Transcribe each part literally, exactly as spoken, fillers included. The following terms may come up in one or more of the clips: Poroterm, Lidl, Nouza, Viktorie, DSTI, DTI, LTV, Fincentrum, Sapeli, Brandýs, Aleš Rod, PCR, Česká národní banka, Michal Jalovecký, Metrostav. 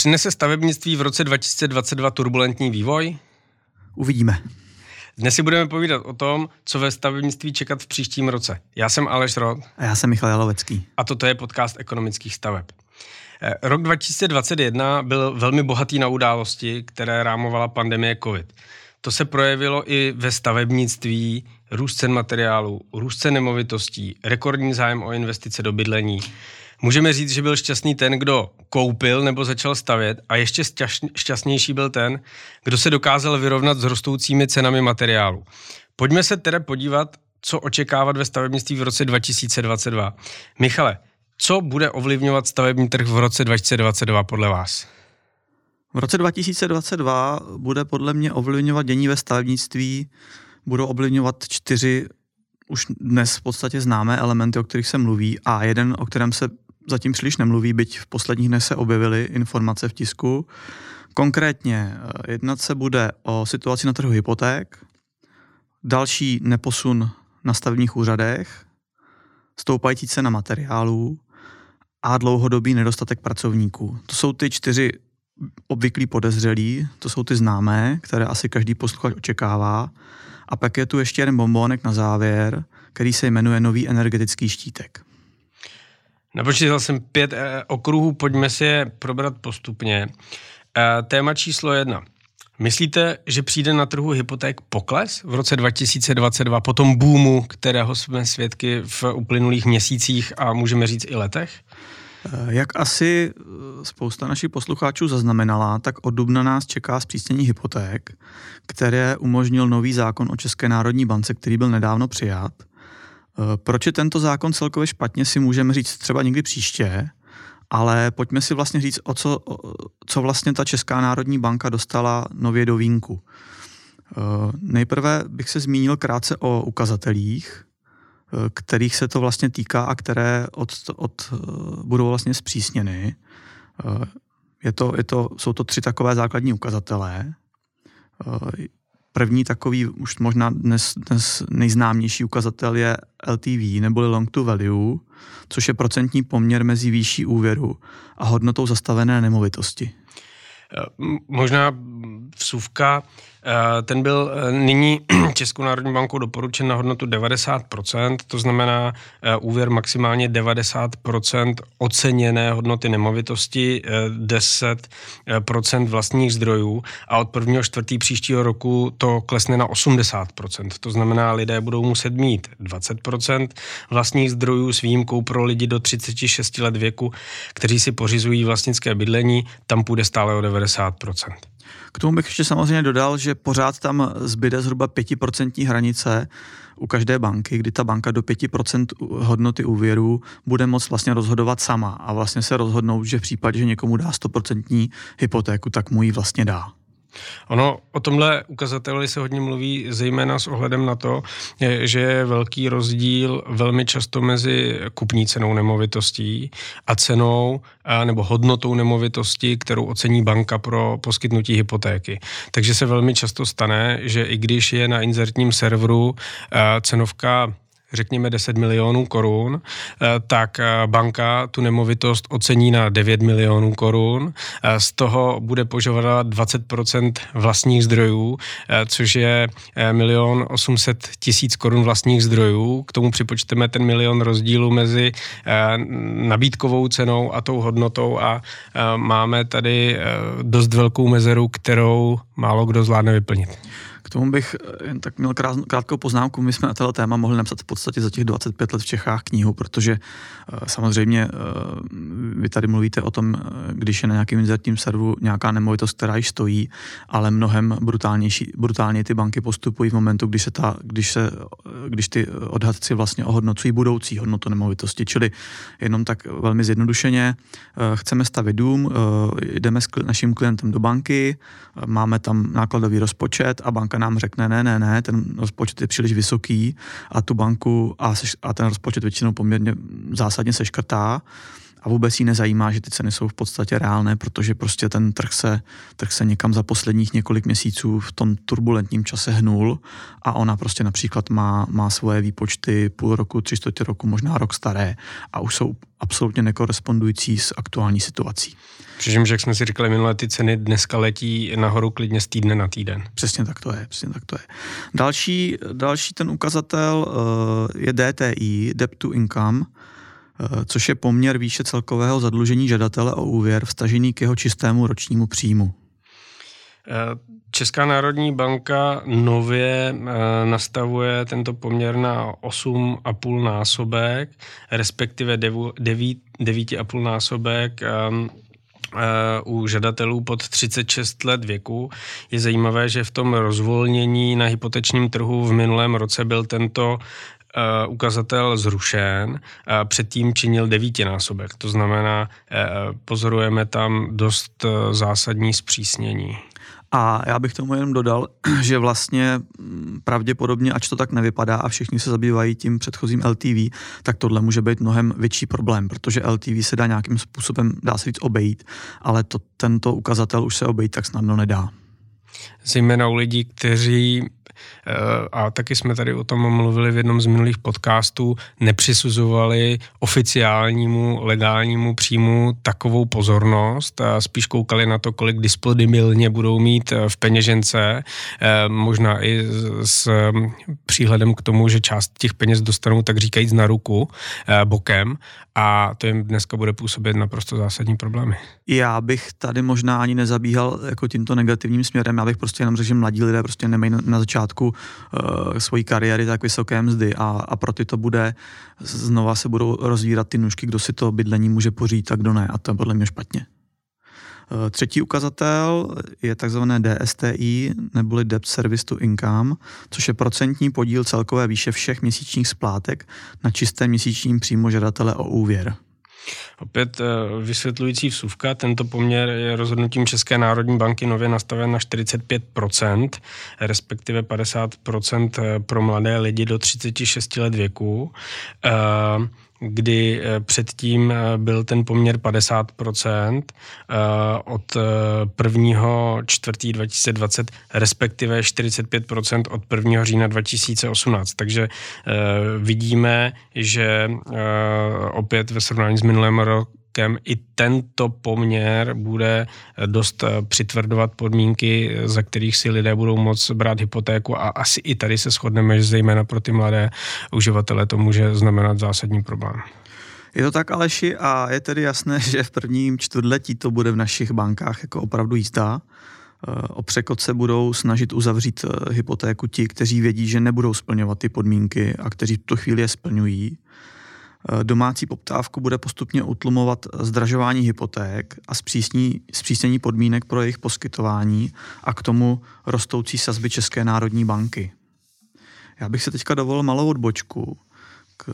Přinese stavebnictví v roce dva tisíce dvacet dva turbulentní vývoj? Uvidíme. Dnes si budeme povídat o tom, co ve stavebnictví čekat v příštím roce. Já jsem Aleš Rod. A já jsem Michal Jalovecký. A toto je podcast ekonomických staveb. Rok dva tisíce dvacet jedna byl velmi bohatý na události, které rámovala pandemie COVID. To se projevilo i ve stavebnictví, růst cen materiálu, růst cen nemovitostí, rekordní zájem o investice do bydlení. Můžeme říct, že byl šťastný ten, kdo koupil nebo začal stavět, a ještě šťastnější byl ten, kdo se dokázal vyrovnat s rostoucími cenami materiálu. Pojďme se teda podívat, co očekávat ve stavebnictví v roce dva tisíce dvacet dva. Michale, co bude ovlivňovat stavební trh v roce dva tisíce dvacet dva podle vás? V roce dva tisíce dvacet dva bude podle mě ovlivňovat dění ve stavebnictví, budou ovlivňovat čtyři už dnes v podstatě známé elementy, o kterých se mluví, a jeden, o kterém se zatím příliš nemluví, byť v posledních dnech se objevily informace v tisku. Konkrétně jednat se bude o situaci na trhu hypoték, další neposun na stavebních úřadech, stoupající cena materiálů a dlouhodobý nedostatek pracovníků. To jsou ty čtyři obvyklí podezřelí, to jsou ty známé, které asi každý posluchač očekává. A pak je tu ještě jeden bombónek na závěr, který se jmenuje nový energetický štítek. Napočítal jsem pět okruhů, pojďme si je probrat postupně. Téma číslo jedna. Myslíte, že přijde na trhu hypoték pokles v roce dva tisíce dvacet dva po tom boomu, kterého jsme svědky v uplynulých měsících a můžeme říct i letech? Jak asi spousta našich posluchačů zaznamenala, tak od dubna nás čeká zpřísnění hypoték, které umožnil nový zákon o České národní bance, který byl nedávno přijat. Proč je tento zákon celkově špatně, si můžeme říct třeba někdy příště, ale pojďme si vlastně říct, o co, co vlastně ta Česká národní banka dostala nově do vínku. Nejprve bych se zmínil krátce o ukazatelích, kterých se to vlastně týká a které od, od, budou vlastně zpřísněny. Je to, je to, jsou to tři takové základní ukazatele. První takový, už možná dnes, dnes nejznámější ukazatel je L T V, neboli long to value, což je procentní poměr mezi výší úvěru a hodnotou zastavené nemovitosti. Možná vsuvka, ten byl nyní Českou národní bankou doporučen na hodnotu devadesát procent, to znamená úvěr maximálně devadesát procent oceněné hodnoty nemovitosti, deset procent vlastních zdrojů, a od prvního čtvrtý příštího roku to klesne na osmdesát procent. To znamená, lidé budou muset mít dvacet procent vlastních zdrojů s výjimkou pro lidi do třicet šest let věku, kteří si pořizují vlastnické bydlení, tam půjde stále o devadesát procent. K tomu bych ještě samozřejmě dodal, že pořád tam zbyde zhruba pětiprocentní hranice u každé banky, kdy ta banka do pěti procent hodnoty úvěru bude moct vlastně rozhodovat sama a vlastně se rozhodnout, že v případě, že někomu dá sto procent hypotéku, tak mu ji vlastně dá. Ono o tomhle ukazateli se hodně mluví, zejména s ohledem na to, že je velký rozdíl velmi často mezi kupní cenou nemovitostí a cenou a, nebo hodnotou nemovitosti, kterou ocení banka pro poskytnutí hypotéky. Takže se velmi často stane, že i když je na inzertním serveru a, cenovka řekněme deset milionů korun, tak banka tu nemovitost ocení na devět milionů korun. Z toho bude požadovat dvacet procent vlastních zdrojů, což je milion osm set tisíc korun vlastních zdrojů. K tomu připočteme ten milion rozdílu mezi nabídkovou cenou a tou hodnotou a máme tady dost velkou mezeru, kterou málo kdo zvládne vyplnit. K tomu bych jen tak měl krátkou poznámku. My jsme na tohle téma mohli napsat v podstatě za těch dvacet pět let v Čechách knihu, protože samozřejmě vy tady mluvíte o tom, když je na nějakým inzertním servu nějaká nemovitost, která již stojí, ale mnohem brutálnější, brutálně ty banky postupují v momentu, když se ta, když se, když ty odhadci vlastně ohodnocují budoucí hodnotu nemovitosti. Čili jenom tak velmi zjednodušeně, chceme stavět dům, jdeme s naším klientem do banky, máme tam nákladový rozpočet a banka nám řekne, ne, ne, ne, ten rozpočet je příliš vysoký a tu banku a, seš, a ten rozpočet většinou poměrně zásadně seškrtá a vůbec jí nezajímá, že ty ceny jsou v podstatě reálné, protože prostě ten trh se, trh se někam za posledních několik měsíců v tom turbulentním čase hnul a ona prostě například má, má svoje výpočty půl roku, tři čtvrtě roku, možná rok staré a už jsou absolutně nekorespondující s aktuální situací. Přičemž, jak jsme si říkali minule, ty ceny dneska letí nahoru klidně z týdne na týden. Přesně tak to je, přesně tak to je. Další, další ten ukazatel je D T I, Debt to Income, což je poměr výše celkového zadlužení žadatele o úvěr vztažený k jeho čistému ročnímu příjmu. Česká národní banka nově nastavuje tento poměr na osm a půl násobek, respektive devět a půl násobek u žadatelů pod třicet šest let věku. Je zajímavé, že v tom rozvolnění na hypotečním trhu v minulém roce byl tento Uh, ukazatel zrušen, uh, předtím činil devítinásobek. To znamená, uh, pozorujeme tam dost uh, zásadní zpřísnění. A já bych tomu jenom dodal, že vlastně pravděpodobně, ač to tak nevypadá a všichni se zabývají tím předchozím L T V, tak tohle může být mnohem větší problém, protože L T V se dá nějakým způsobem, dá se víc obejít, ale to, tento ukazatel už se obejít tak snadno nedá. Zejména u lidí, kteří, a taky jsme tady o tom mluvili v jednom z minulých podcastů, nepřisuzovali oficiálnímu legálnímu příjmu takovou pozornost, a spíš koukali na to, kolik disponibilně budou mít v peněžence, možná i s příhledem k tomu, že část těch peněz dostanou tak říkajíc na ruku, bokem, a to jim dneska bude působit naprosto zásadní problémy. Já bych tady možná ani nezabíhal jako tímto negativním směrem, já bych prostě jenom řekl, že mladí lidé prostě nemají na začátku svojí kariéry tak vysoké mzdy a, a pro ty to bude, znova se budou rozvírat ty nůžky, kdo si to bydlení může pořídit a kdo ne, a to je podle mě špatně. Třetí ukazatel je takzvané D S T I, neboli Debt Service to Income, což je procentní podíl celkové výše všech měsíčních splátek na čistém měsíčním příjmu žadatele o úvěr. Opět vysvětlující vsuvka, tento poměr je rozhodnutím České národní banky nově nastaven na čtyřicet pět procent, respektive padesát procent pro mladé lidi do třicet šest let věku, kdy předtím byl ten poměr padesát procent od prvního čtvrtého dva tisíce dvacet, respektive čtyřicet pět procent od prvního října dva tisíce osmnáct. Takže vidíme, že opět ve srovnání s minulým rokem i tento poměr bude dost přitvrdovat podmínky, za kterých si lidé budou moct brát hypotéku, a asi i tady se shodneme, že zejména pro ty mladé uživatele to může znamenat zásadní problém. Je to tak, Aleši, a je tedy jasné, že v prvním čtvrtletí to bude v našich bankách jako opravdu jízda. O překot se budou snažit uzavřít hypotéku ti, kteří vědí, že nebudou splňovat ty podmínky a kteří v tu chvíli je splňují. Domácí poptávku bude postupně utlumovat zdražování hypoték a zpřísní, zpřísnění podmínek pro jejich poskytování a k tomu rostoucí sazby České národní banky. Já bych se teďka dovolil malou odbočku. K,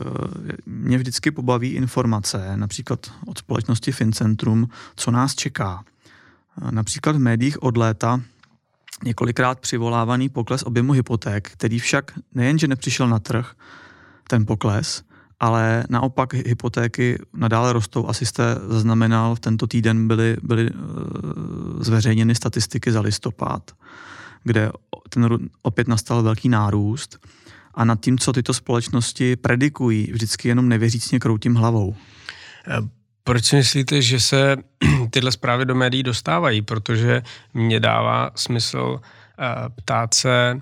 mě vždycky pobaví informace, například od společnosti Fincentrum, co nás čeká. Například v médiích od léta několikrát přivolávaný pokles objemu hypoték, který však nejenže nepřišel na trh, ten pokles, ale naopak hypotéky nadále rostou. Asi jste zaznamenal, v tento týden byly, byly zveřejněny statistiky za listopad, kde ten opět nastal velký nárůst, a nad tím, co tyto společnosti predikují, vždycky jenom nevěřícně kroutím hlavou. Proč si myslíte, že se tyhle zprávy do médií dostávají? Protože mně dává smysl ptát se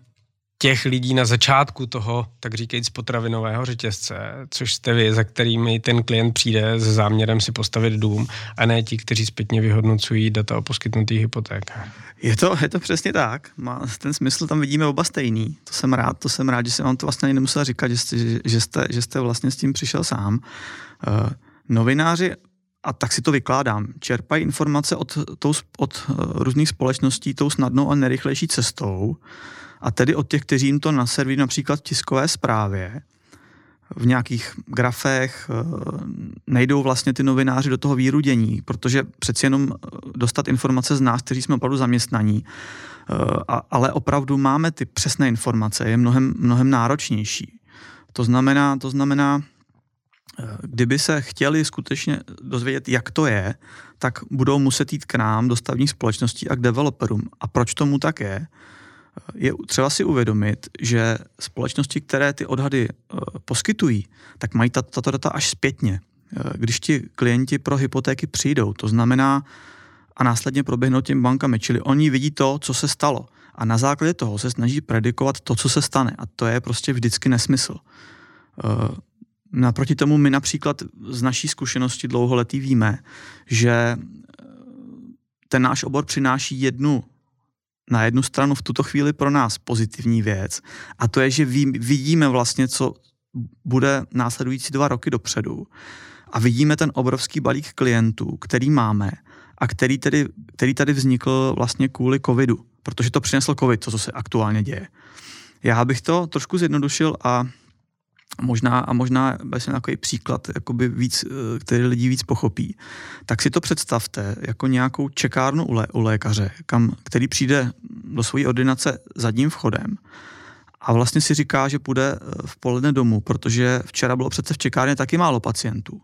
těch lidí na začátku toho, tak říkajíc, potravinového řetězce, což jste vy, za kterými ten klient přijde s záměrem si postavit dům, a ne ti, kteří zpětně vyhodnocují data o poskytnutých hypotékách. Je to, je to přesně tak. Má ten smysl tam vidíme oba stejný. To jsem rád, to jsem rád, že jsem vám to vlastně ani nemusel říkat, že jste, že jste, že jste vlastně s tím přišel sám. Uh, novináři, a tak si to vykládám, čerpají informace od, tou, od různých společností tou snadnou a nejrychlejší cestou, a tedy od těch, kteří jim to naserví například v tiskové zprávě, v nějakých grafech, nejdou vlastně ty novináři do toho výrudění, protože přeci jenom dostat informace z nás, kteří jsme opravdu zaměstnaní, ale opravdu máme ty přesné informace, je mnohem, mnohem náročnější. To znamená, to znamená, kdyby se chtěli skutečně dozvědět, jak to je, tak budou muset jít k nám do stavebních společností a k developerům. A proč tomu tak je? Je třeba si uvědomit, že společnosti, které ty odhady poskytují, tak mají tato data až zpětně, když ti klienti pro hypotéky přijdou. To znamená, a následně proběhnou těm bankami, čili oni vidí to, co se stalo. A na základě toho se snaží predikovat to, co se stane. A to je prostě vždycky nesmysl. Naproti tomu my například z naší zkušenosti dlouholetý víme, že ten náš obor přináší jednu, na jednu stranu v tuto chvíli pro nás pozitivní věc, a to je, že vidíme vlastně, co bude následující dva roky dopředu, a vidíme ten obrovský balík klientů, který máme a který, tedy, který tady vznikl vlastně kvůli covidu, protože to přinesl covid, to, co se aktuálně děje. Já bych to trošku zjednodušil a možná, a možná vlastně takový příklad, jakoby víc, který lidi víc pochopí. Tak si to představte jako nějakou čekárnu u, lé, u lékaře, kam, který přijde do své ordinace zadním vchodem a vlastně si říká, že půjde v poledne domů, protože včera bylo přece v čekárně taky málo pacientů.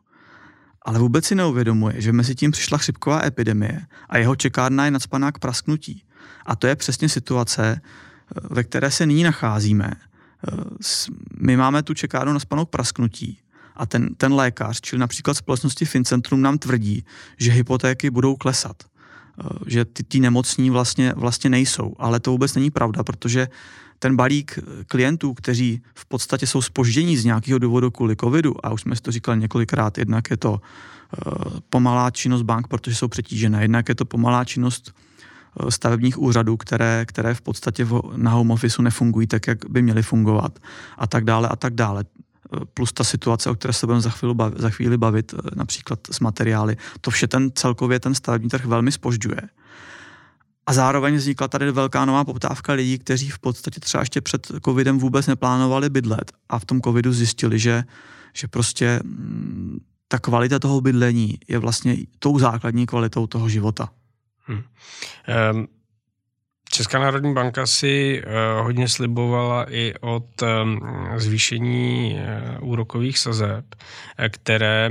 Ale vůbec si neuvědomuje, že mezi tím přišla chřipková epidemie a jeho čekárna je nacpaná k prasknutí. A to je přesně situace, ve které se nyní nacházíme. My máme tu čekárnu nacpanou k prasknutí a ten, ten lékař, čili například společnosti Fincentrum, nám tvrdí, že hypotéky budou klesat, že ty, ty nemocní vlastně, vlastně nejsou. Ale to vůbec není pravda, protože ten balík klientů, kteří v podstatě jsou zpoždění z nějakého důvodu kvůli covidu, a už jsme si to říkali několikrát, jednak je to uh, pomalá činnost bank, protože jsou přetížené, jednak je to pomalá činnost uh, stavebních úřadů, které, které v podstatě v, na home officeu nefungují tak, jak by měly fungovat, a tak dále a tak dále. Plus ta situace, o které se budeme za chvíli bavit, za chvíli bavit uh, například s materiály. To vše ten celkově ten stavební trh velmi zpožďuje. A zároveň vznikla tady velká nová poptávka lidí, kteří v podstatě třeba ještě před covidem vůbec neplánovali bydlet a v tom covidu zjistili, že, že prostě ta kvalita toho bydlení je vlastně tou základní kvalitou toho života. Hmm. Um, Česká národní banka si uh, hodně slibovala i od um, zvýšení uh, úrokových sazeb, které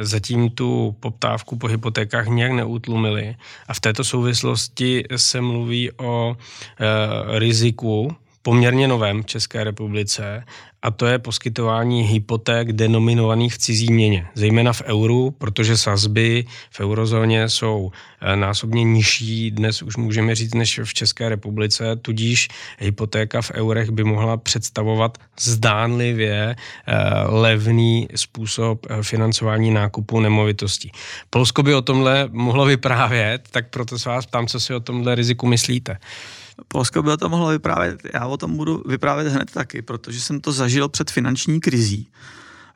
zatím tu poptávku po hypotékách nějak neutlumily. A v této souvislosti se mluví o e, riziku poměrně novém v České republice, a to je poskytování hypoték denominovaných v cizí měně, zejména v euru, protože sazby v eurozóně jsou násobně nižší, dnes už můžeme říct, než v České republice, tudíž hypotéka v eurech by mohla představovat zdánlivě levný způsob financování nákupu nemovitostí. Polsko by o tomhle mohlo vyprávět, tak proto se vás ptám, co si o tomhle riziku myslíte. Polsko by to mohlo vyprávět, já o tom budu vyprávět hned taky, protože jsem to zažil před finanční krizí.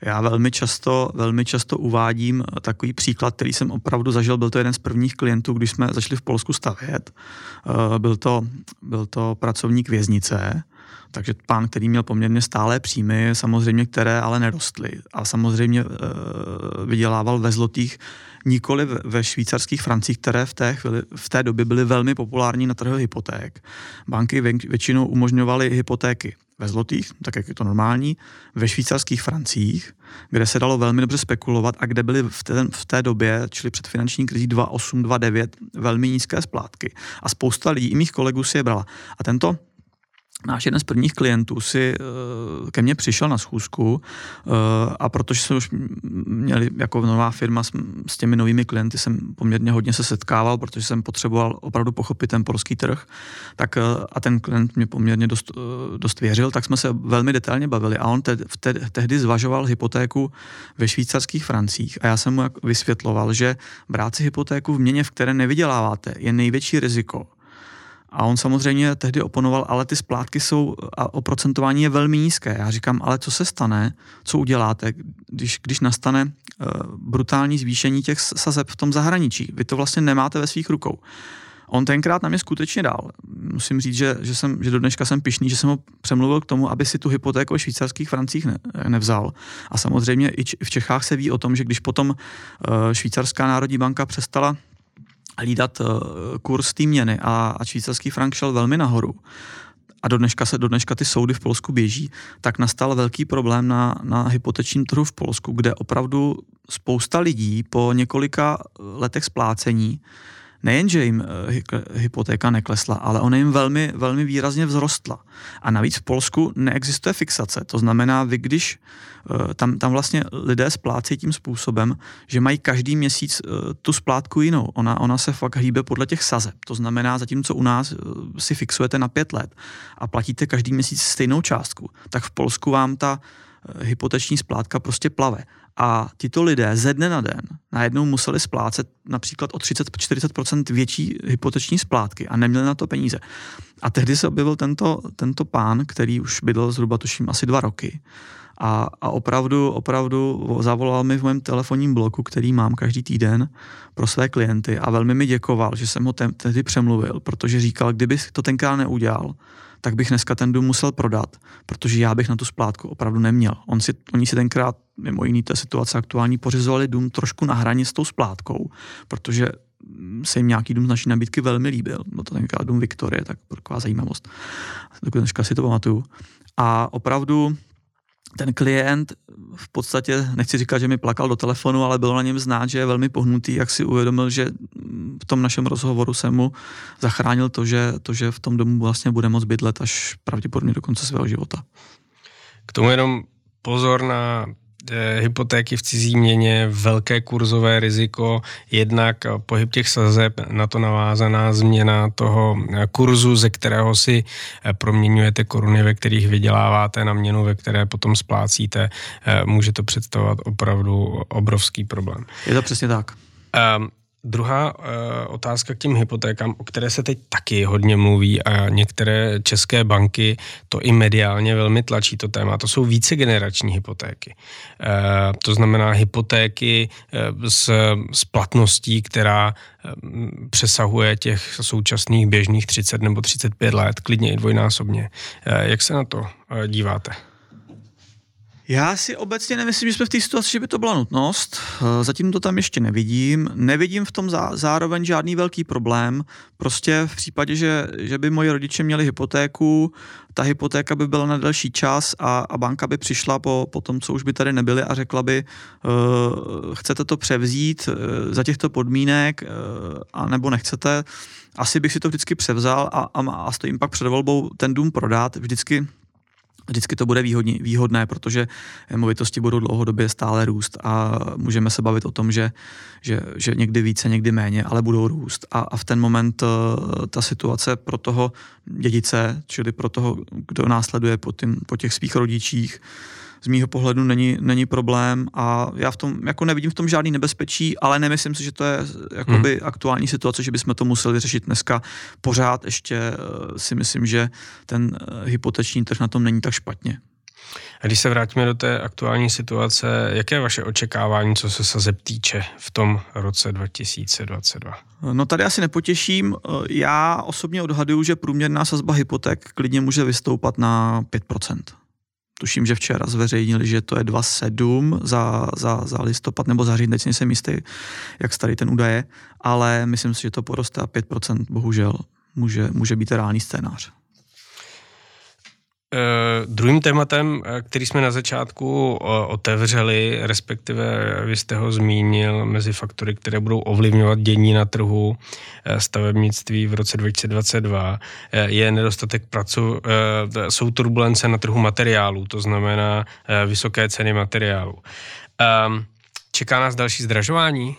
Já velmi často, velmi často uvádím takový příklad, který jsem opravdu zažil, byl to jeden z prvních klientů, když jsme začali v Polsku stavět. Byl to, byl to pracovník věznice, takže pán, který měl poměrně stálé příjmy, samozřejmě které ale nerostly, a samozřejmě vydělával ve zlotých, nikoli ve švýcarských francích, které v té, chvíli, v té době byly velmi populární na trhu hypoték. Banky většinou umožňovaly hypotéky ve zlotých, tak jak je to normální, ve švýcarských francích, kde se dalo velmi dobře spekulovat a kde byly v té, v té době, čili před finanční krizí dva osm, dva devět, velmi nízké splátky. A spousta lidí, i mých kolegů, si je brala. A tento náš jeden z prvních klientů si ke mně přišel na schůzku a protože jsme už měli jako nová firma s těmi novými klienty, jsem poměrně hodně se setkával, protože jsem potřeboval opravdu pochopit ten polský trh, tak a ten klient mě poměrně dost, dost věřil, tak jsme se velmi detailně bavili a on te, te, tehdy zvažoval hypotéku ve švýcarských francích a já jsem mu vysvětloval, že brát si hypotéku v měně, v které nevyděláváte, je největší riziko. A on samozřejmě tehdy oponoval, ale ty splátky jsou, a oprocentování je velmi nízké. Já říkám, ale co se stane, co uděláte, když, když nastane e, brutální zvýšení těch sazeb v tom zahraničí. Vy to vlastně nemáte ve svých rukou. On tenkrát na mě skutečně dal. Musím říct, že, že, jsem, že do dneška jsem pyšný, že jsem ho přemluvil k tomu, aby si tu hypotéku ve švýcarských francích ne, nevzal. A samozřejmě i č- v Čechách se ví o tom, že když potom e, Švýcarská národní banka přestala hlídat kurz té měny a švýcarský frank šel velmi nahoru a do dneška, se, do dneška ty soudy v Polsku běží, tak nastal velký problém na, na hypotečním trhu v Polsku, kde opravdu spousta lidí po několika letech splácení nejenže jim hypotéka neklesla, ale ona jim velmi, velmi výrazně vzrostla. A navíc v Polsku neexistuje fixace. To znamená, vy když tam, tam vlastně lidé splácí tím způsobem, že mají každý měsíc tu splátku jinou. Ona, ona se fakt hýbe podle těch sazeb. To znamená, zatímco u nás si fixujete na pět let a platíte každý měsíc stejnou částku, tak v Polsku vám ta hypoteční splátka prostě plave. A tyto lidé ze dne na den najednou museli splácet například o třicet až čtyřicet procent větší hypoteční splátky a neměli na to peníze. A tehdy se objevil tento, tento pán, který už bydlel zhruba tuším asi dva roky a, a opravdu, opravdu zavolal mi v mém telefonním bloku, který mám každý týden pro své klienty a velmi mi děkoval, že jsem ho te- tehdy přemluvil, protože říkal, kdyby to tenkrát neudělal, tak bych dneska ten dům musel prodat, protože já bych na tu splátku opravdu neměl. On si, oni si tenkrát, mimo jiný té situace aktuální, pořizovali dům trošku na hraně s tou splátkou, protože se jim nějaký dům z naší nabídky velmi líbil. Byl to tenkrát dům Viktorie, tak taková zajímavost. Dokud dneska si to pamatuju. A opravdu ten klient v podstatě, nechci říkat, že mi plakal do telefonu, ale bylo na něm znát, že je velmi pohnutý, jak si uvědomil, že v tom našem rozhovoru jsem mu zachránil to, že, to, že v tom domu vlastně bude moct bydlet až pravděpodobně do konce svého života. K tomu jenom pozor na eh, hypotéky v cizí měně, velké kurzové riziko, jednak pohyb těch sazeb, na to navázaná změna toho kurzu, ze kterého si eh, proměňujete koruny, ve kterých vyděláváte na měnu, ve které potom splácíte, eh, může to představovat opravdu obrovský problém. Je to přesně tak. Um, Druhá uh, otázka k těm hypotékám, o které se teď taky hodně mluví a některé české banky to i mediálně velmi tlačí to téma, to jsou vícegenerační hypotéky. Uh, to znamená hypotéky uh, s, s platností, která uh, přesahuje těch současných běžných třicet nebo třicet pět let, klidně i dvojnásobně. Uh, jak se na to uh, díváte? Já si obecně nemyslím, že jsme v té situaci, že by to byla nutnost. Zatím to tam ještě nevidím. Nevidím v tom zá, zároveň žádný velký problém. Prostě v případě, že, že by moji rodiče měli hypotéku, ta hypotéka by byla na delší čas a, a banka by přišla po, po tom, co už by tady nebyly a řekla by, uh, chcete to převzít uh, za těchto podmínek uh, a nebo nechcete. Asi bych si to vždycky převzal a, a, a stojím pak před volbou ten dům prodat vždycky. Vždycky to bude výhodně, výhodné, protože movitosti budou dlouhodobě stále růst a můžeme se bavit o tom, že, že, že někdy více, někdy méně, ale budou růst. A, a v ten moment uh, ta situace pro toho dědice, čili pro toho, kdo následuje po, tým, po těch svých rodičích, z mýho pohledu není, není problém a já v tom, jako nevidím v tom žádný nebezpečí, ale nemyslím si, že to je jakoby hmm. aktuální situace, že bychom to museli řešit dneska. Pořád ještě si myslím, že ten hypoteční trh na tom není tak špatně. A když se vrátíme do té aktuální situace, jaké je vaše očekávání, co se sazeb týče v tom roce dva tisíce dvacet dva? No tady asi nepotěším. Já osobně odhaduju, že průměrná sazba hypoték klidně může vystoupat na pět procent. Tuším, že včera zveřejnili, že to je dva celá sedm za, za, za listopad nebo za říjen, teď si nejsem jistý, jak starý ten údaj je, ale myslím si, že to poroste a pět procent bohužel může, může být reálný scénář. Eh, druhým tématem, který jsme na začátku otevřeli, respektive vy jste ho zmínil, mezi faktory, které budou ovlivňovat dění na trhu stavebnictví v roce dva tisíce dvacet dva, je nedostatek pracu, eh, jsou turbulence na trhu materiálů, to znamená eh, vysoké ceny materiálů. Eh, čeká nás další zdražování?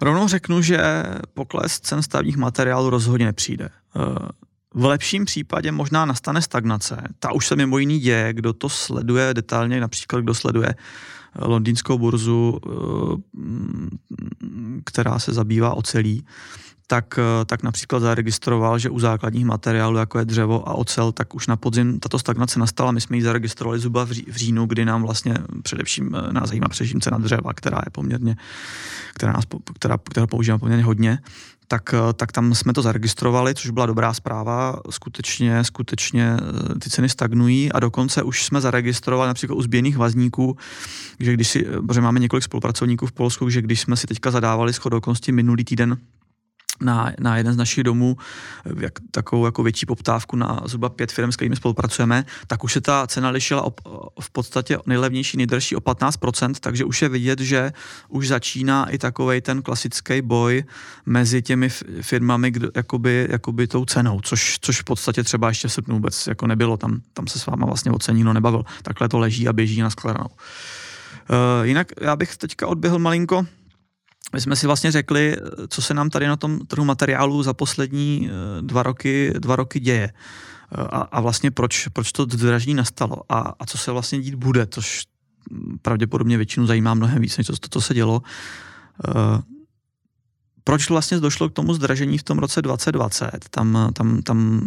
Rovnou řeknu, že pokles cen stavebních materiálů rozhodně nepřijde. Eh, V lepším případě možná nastane stagnace. Ta už se mimo jiný děje, kdo to sleduje detailně, například kdo sleduje londýnskou burzu, která se zabývá ocelí, tak, tak například zaregistroval, že u základních materiálů, jako je dřevo a ocel, tak už na podzim tato stagnace nastala. My jsme ji zaregistrovali zhruba v, ří, v říjnu, kdy nám vlastně především nás zajímá především cena dřeva, která je poměrně, která nás, která, která používá poměrně hodně. Tak, tak tam jsme to zaregistrovali, což byla dobrá zpráva. Skutečně, skutečně ty ceny stagnují a dokonce už jsme zaregistrovali například u zběrných vazníků, že když si, protože máme několik spolupracovníků v Polsku, že když jsme si teďka zadávali shodou okolností minulý týden na, na jeden z našich domů jak, takovou jako větší poptávku na zhruba pět firm, s kterými spolupracujeme, tak už se ta cena lišila op, v podstatě nejlevnější, nejdražší o patnáct procent, takže už je vidět, že už začíná i takovej ten klasický boj mezi těmi firmami kdo, jakoby, jakoby tou cenou, což, což v podstatě třeba ještě v srpnu vůbec jako nebylo, tam, tam se s váma vlastně o ceně nikdo nebavil. Takhle to leží a běží na skleranou. Uh, jinak já bych teďka odběhl malinko. My jsme si vlastně řekli, co se nám tady na tom trhu materiálu za poslední dva roky, dva roky děje. A, a vlastně proč, proč to zdražení nastalo a, a co se vlastně dít bude, což pravděpodobně většinu zajímá mnohem víc, než to, co se dělo. Proč vlastně došlo k tomu zdražení v tom roce dvacet dvacet? Tam, tam, tam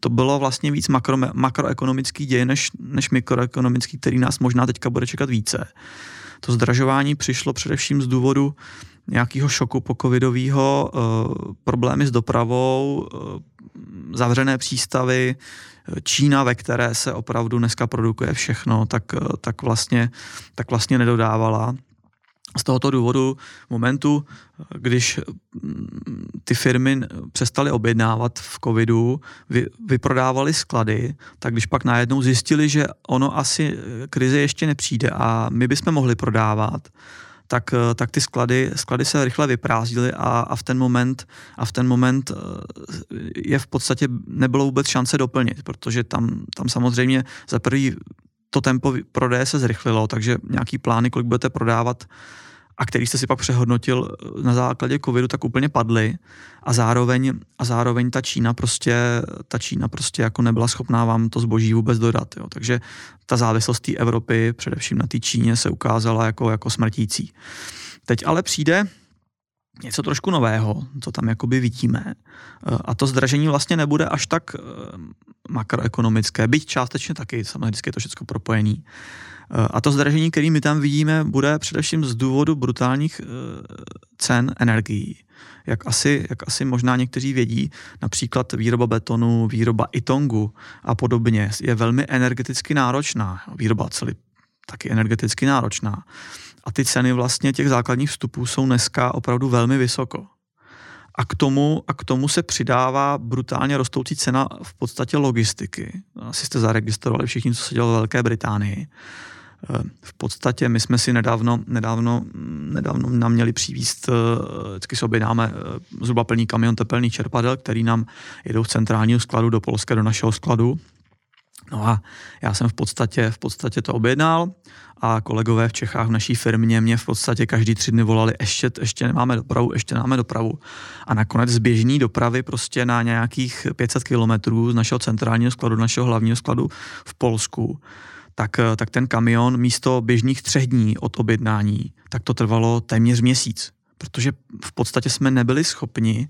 to bylo vlastně víc makro, makroekonomický děj, než, než mikroekonomický, který nás možná teďka bude čekat více. To zdražování přišlo především z důvodu nějakého šoku pocovidového, e, problémy s dopravou, e, zavřené přístavy, Čína, ve které se opravdu dneska produkuje všechno, tak, tak, vlastně, tak vlastně nedodávala. Z tohoto důvodu momentu, když ty firmy přestaly objednávat v covidu, vy, vyprodávaly sklady, tak když pak najednou zjistili, že ono asi krize ještě nepřijde a my bychom mohli prodávat, tak, tak ty sklady, sklady se rychle vyprázdily a, a, v ten moment, a v ten moment je v podstatě nebylo vůbec šance doplnit, protože tam, tam samozřejmě za první to tempo prodeje se zrychlilo, takže nějaký plány, kolik budete prodávat a který jste si pak přehodnotil na základě covidu, tak úplně padly a zároveň, a zároveň ta Čína prostě, ta Čína prostě jako nebyla schopná vám to zboží vůbec dodat. Jo. Takže ta závislost té Evropy, především na té Číně, se ukázala jako, jako smrtící. Teď ale přijde něco trošku nového, co tam jakoby vidíme. A to zdražení vlastně nebude až tak makroekonomické, byť částečně taky, samozřejmě je to všechno propojený. A to zdražení, který my tam vidíme, bude především z důvodu brutálních cen energií. Jak asi, jak asi možná někteří vědí, například výroba betonu, výroba itongu a podobně je velmi energeticky náročná. Výroba cely taky energeticky náročná. A ty ceny vlastně těch základních vstupů jsou dneska opravdu velmi vysoko. A k tomu, a k tomu se přidává brutálně rostoucí cena v podstatě logistiky. Asi jste zaregistrovali všichni, co se dělo ve Velké Británii. V podstatě my jsme si nedávno, nedávno, nedávno nám měli přivízt, vždycky si objednáme zhruba plný kamion tepelných čerpadel, který nám jedou z centrálního skladu do Polska, do našeho skladu. No a já jsem v podstatě, v podstatě to objednal a kolegové v Čechách v naší firmě mě v podstatě každý tři dny volali, ještě, ještě nemáme dopravu, ještě nemáme dopravu. A nakonec z běžný dopravy prostě na nějakých pět set kilometrů z našeho centrálního skladu, do našeho hlavního skladu v Polsku, tak, tak ten kamion místo běžných třech dní od objednání, tak to trvalo téměř měsíc, protože v podstatě jsme nebyli schopni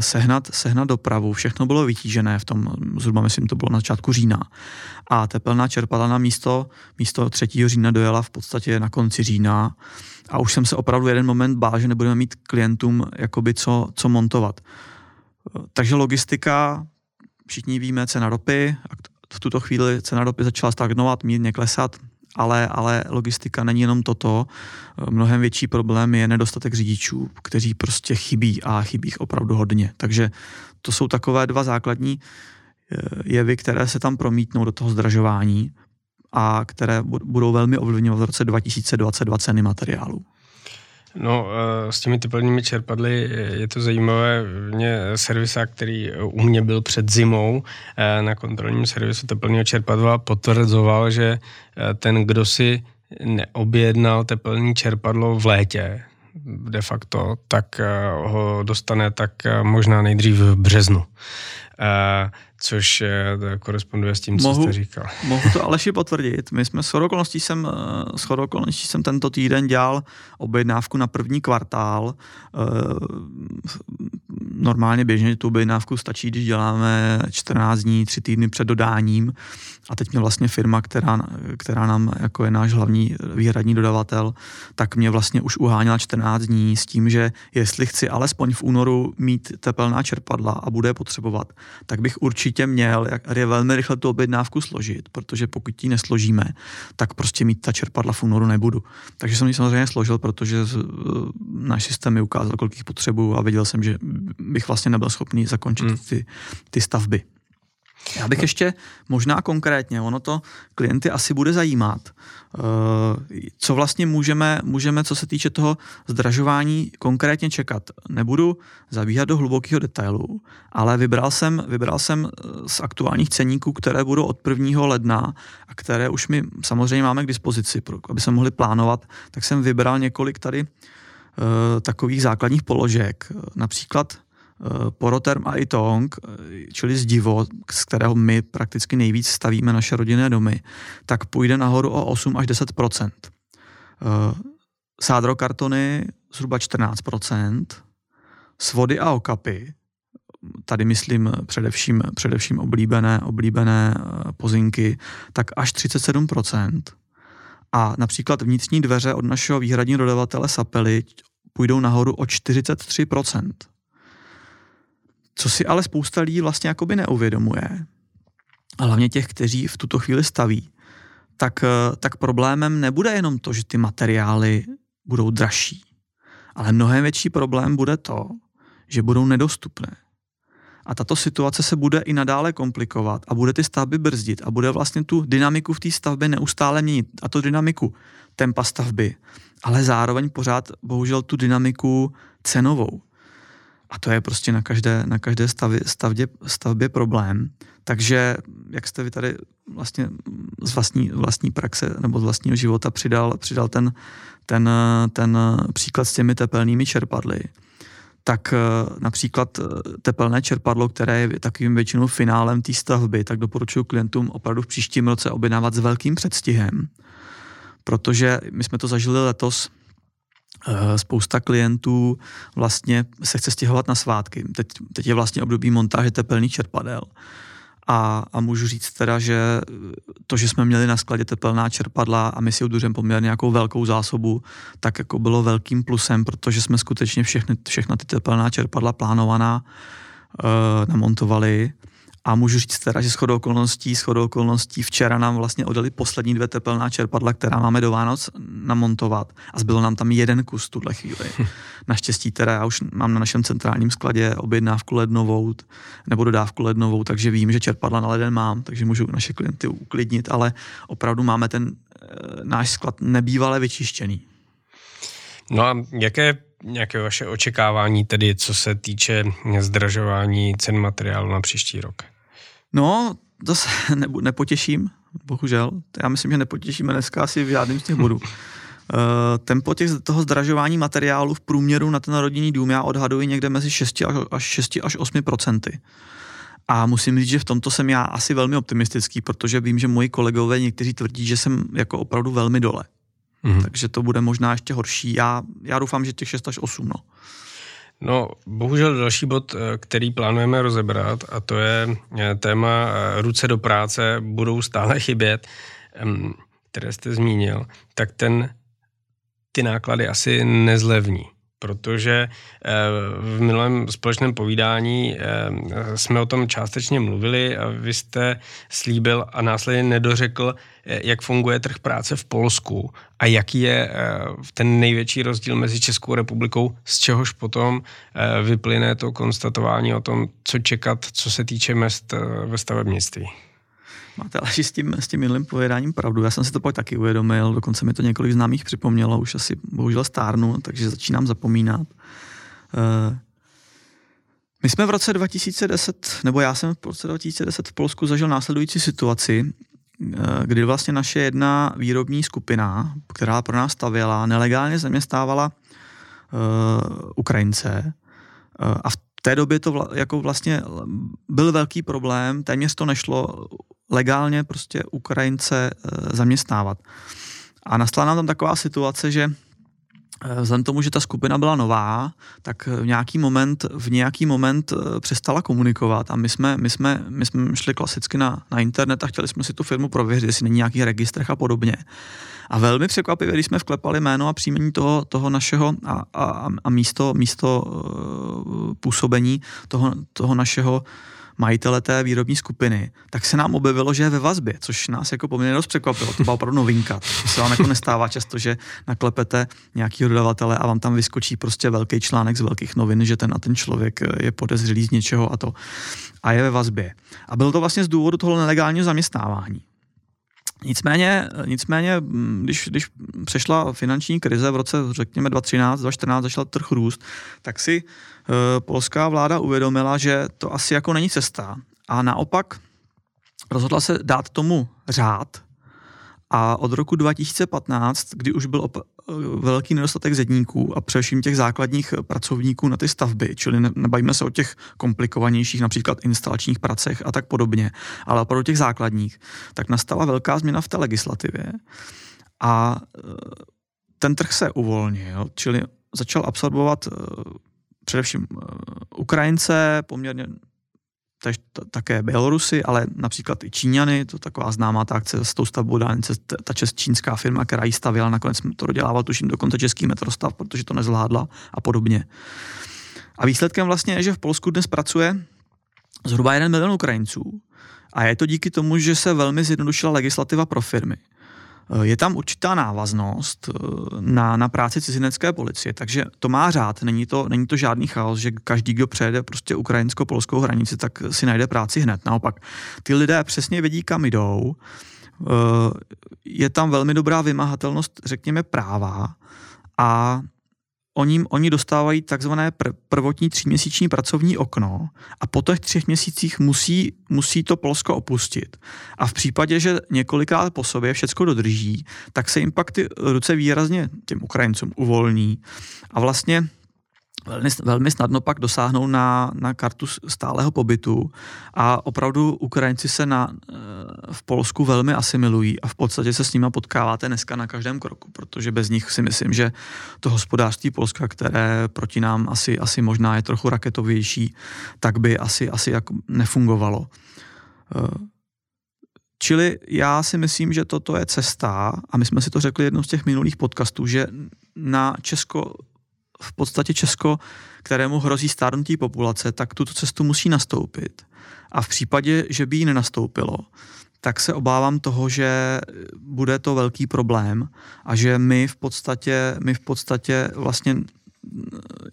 sehnat, sehnat dopravu. Všechno bylo vytížené v tom, zhruba myslím, to bylo na začátku října. A tepelná čerpadla na místo, místo třetího října dojela v podstatě na konci října a už jsem se opravdu jeden moment bál, že nebudeme mít klientům jakoby co, co montovat. Takže logistika, všichni víme, cena ropy, v tuto chvíli cena ropy začala stagnovat, mírně klesat, ale, ale logistika není jenom toto. Mnohem větší problém je nedostatek řidičů, kteří prostě chybí a chybí jich opravdu hodně. Takže to jsou takové dva základní jevy, které se tam promítnou do toho zdražování a které budou velmi ovlivňovat v roce dva tisíce dvacet dva ceny materiálů. No, s těmi tepelnými čerpadly je to zajímavé. Mě servisák, který u mě byl před zimou na kontrolním servisu tepelného čerpadla, potvrzoval, že ten, kdo si neobjednal tepelné čerpadlo v létě de facto, tak ho dostane tak možná nejdřív v březnu. Uh, což uh, koresponduje s tím, co mohu, jste říkal. Mohu to Aleši potvrdit. My jsme shodou okolností jsem, shodou okolností jsem tento týden dělal objednávku na první kvartál. Uh, normálně běžně tu objednávku stačí, když děláme čtrnáct dní, tři týdny před dodáním. A teď mě vlastně firma, která, která nám jako je náš hlavní výhradní dodavatel, tak mě vlastně už uháněla čtrnáct dní s tím, že jestli chci alespoň v únoru mít tepelná čerpadla a bude je potřebovat, tak bych určitě měl velmi rychle tu objednávku složit, protože pokud ji nesložíme, tak prostě mít ta čerpadla v únoru nebudu. Takže jsem ji samozřejmě složil, protože náš systém mi ukázal, kolik jich potřebuju a věděl jsem, že bych vlastně nebyl schopný zakončit hmm. ty, ty stavby. Já bych ještě možná konkrétně, ono to klienty asi bude zajímat, co vlastně můžeme, můžeme co se týče toho zdražování konkrétně čekat. Nebudu zabíhat do hlubokého detailu, ale vybral jsem, vybral jsem z aktuálních ceníků, které budou od prvního ledna a které už my samozřejmě máme k dispozici, aby se mohli plánovat, tak jsem vybral několik tady takových základních položek, například Poroterm a i Tong, čili zdivo, z kterého my prakticky nejvíc stavíme naše rodinné domy, tak půjde nahoru o osm až deset procent. Sádrokartony zhruba čtrnáct procent, svody a okapy, tady myslím především, především oblíbené, oblíbené pozinky, tak až třicet sedm procent. A například vnitřní dveře od našeho výhradního dodavatele Sapeli půjdou nahoru o čtyřicet tři procent. Co si ale spousta lidí vlastně jakoby neuvědomuje, a hlavně těch, kteří v tuto chvíli staví, tak, tak problémem nebude jenom to, že ty materiály budou dražší, ale mnohem větší problém bude to, že budou nedostupné. A tato situace se bude i nadále komplikovat a bude ty stavby brzdit a bude vlastně tu dynamiku v té stavbě neustále měnit. A to dynamiku tempa stavby, ale zároveň pořád bohužel tu dynamiku cenovou. A to je prostě na každé, na každé stavě, stavbě, stavbě problém. Takže jak jste vy tady vlastně z vlastní, vlastní praxe nebo z vlastního života přidal, přidal ten, ten, ten příklad s těmi tepelnými čerpadly, tak například tepelné čerpadlo, které je takovým většinou finálem té stavby, tak doporučuji klientům opravdu v příštím roce objednávat s velkým předstihem, protože my jsme to zažili letos. Spousta klientů vlastně se chce stěhovat na svátky. Teď, teď je vlastně období montáže tepelných čerpadel. A, a můžu říct teda, že to, že jsme měli na skladě tepelná čerpadla a my si udržujeme poměrně nějakou velkou zásobu, tak jako bylo velkým plusem, protože jsme skutečně všechny, všechna ty tepelná čerpadla plánovaná uh, namontovali. A můžu říct teda, že shodou okolností, shodou okolností včera nám vlastně odjeli poslední dvě tepelná čerpadla, která máme do Vánoc namontovat a zbyl nám tam jeden kus v tuhle chvíli. Naštěstí teda já už mám na našem centrálním skladě objednávku lednovou nebo dodávku lednovou, takže vím, že čerpadla na leden mám, takže můžu naše klienty uklidnit, ale opravdu máme ten náš sklad nebývale vyčištěný. No a jaké nějaké vaše očekávání tedy, co se týče zdražování cen materiálu na příští rok? No, zase nepotěším, bohužel. Já myslím, že nepotěšíme dneska asi v žádném z těch bodů. Tempo těch, toho zdražování materiálu v průměru na ten rodinný dům já odhaduji někde mezi šest až osm procenty. A musím říct, že v tomto jsem já asi velmi optimistický, protože vím, že moji kolegové někteří tvrdí, že jsem jako opravdu velmi dole. Mm-hmm. Takže to bude možná ještě horší. Já, já doufám, že těch šest až osm, no. No, bohužel další bod, který plánujeme rozebrat, a to je téma ruce do práce, budou stále chybět, které jste zmínil, tak ten, ty náklady asi nezlevní. Protože v minulém společném povídání jsme o tom částečně mluvili a vy jste slíbil a následně nedořekl, jak funguje trh práce v Polsku a jaký je ten největší rozdíl mezi Českou republikou, z čehož potom vyplyne to konstatování o tom, co čekat, co se týče mezd ve stavebnictví. Máte ale s tím, s tím jiným povědáním pravdu. Já jsem si to pak taky uvědomil, dokonce mi to několik známých připomnělo, už asi bohužel stárnu, takže začínám zapomínat. My jsme v roce dva tisíce deset, nebo já jsem v roce dva tisíce deset v Polsku zažil následující situaci, kdy vlastně naše jedna výrobní skupina, která pro nás stavěla, nelegálně zaměstnávala Ukrajince a v té době to vla, jako vlastně byl velký problém, téměř to nešlo legálně prostě Ukrajince zaměstnávat. A nastala nám tam taková situace, že vzhledem tomu, že ta skupina byla nová, tak v nějaký moment, v nějaký moment přestala komunikovat a my jsme, my jsme, my jsme šli klasicky na, na internet a chtěli jsme si tu firmu prověřit, jestli není nějaký registrech a podobně. A velmi překvapivě, když jsme vklepali jméno a příjmení toho, toho našeho a, a, a místo, místo působení toho, toho našeho majitele té výrobní skupiny, tak se nám objevilo, že je ve vazbě, což nás jako poměrně dost překvapilo. To byla opravdu novinka. To se vám jako nestává často, že naklepete nějakýho dodavatele a vám tam vyskočí prostě velký článek z velkých novin, že ten a ten člověk je podezřelý z něčeho a to. A je ve vazbě. A bylo to vlastně z důvodu toho nelegálního zaměstnávání. Nicméně, nicméně když, když přešla finanční krize v roce, řekněme, dva tisíce třináct, dva tisíce čtrnáct, začal trh růst, tak si uh, polská vláda uvědomila, že to asi jako není cesta. A naopak rozhodla se dát tomu řád. A od roku dva tisíce patnáct, kdy už byl op- velký nedostatek zedníků a především těch základních pracovníků na ty stavby, čili ne- nebavíme se o těch komplikovanějších, například instalačních pracech a tak podobně, ale opravdu těch základních, tak nastala velká změna v té legislativě a ten trh se uvolnil, čili začal absorbovat především Ukrajince, poměrně Tež t- také Bělorusy, ale například i Číňany, to taková známá ta akce s tou stavbou dálnice, ta čínská firma, která ji stavěla, nakonec to dodělával, tuším, dokonce český metrostav, protože to nezvládla a podobně. A výsledkem vlastně je, že v Polsku dnes pracuje zhruba jeden milion Ukrajinců a je to díky tomu, že se velmi zjednodušila legislativa pro firmy. Je tam určitá návaznost na, na práci cizinecké policie, takže to má řád, není to, není to žádný chaos, že každý, kdo přejede prostě ukrajinsko-polskou hranici, tak si najde práci hned. Naopak, ty lidé přesně vědí, kam jdou, je tam velmi dobrá vymahatelnost, řekněme, práva a oni, oni dostávají takzvané prvotní tříměsíční pracovní okno a po těch třech měsících musí, musí to Polsko opustit. A v případě, že několikrát po sobě všecko dodrží, tak se jim pak ty ruce výrazně těm Ukrajincům uvolní a vlastně velmi, velmi snadno pak dosáhnou na, na kartu stálého pobytu a opravdu Ukrajinci se na, v Polsku velmi asimilují a v podstatě se s nima potkáváte dneska na každém kroku, protože bez nich si myslím, že to hospodářství Polska, které proti nám asi, asi možná je trochu raketovější, tak by asi, asi jako nefungovalo. Čili já si myslím, že toto je cesta a my jsme si to řekli jednou z těch minulých podcastů, že na Česko v podstatě Česko, kterému hrozí stárnutí populace, tak tuto cestu musí nastoupit. A v případě, že by ji nenastoupilo, tak se obávám toho, že bude to velký problém a že my v podstatě, my v podstatě vlastně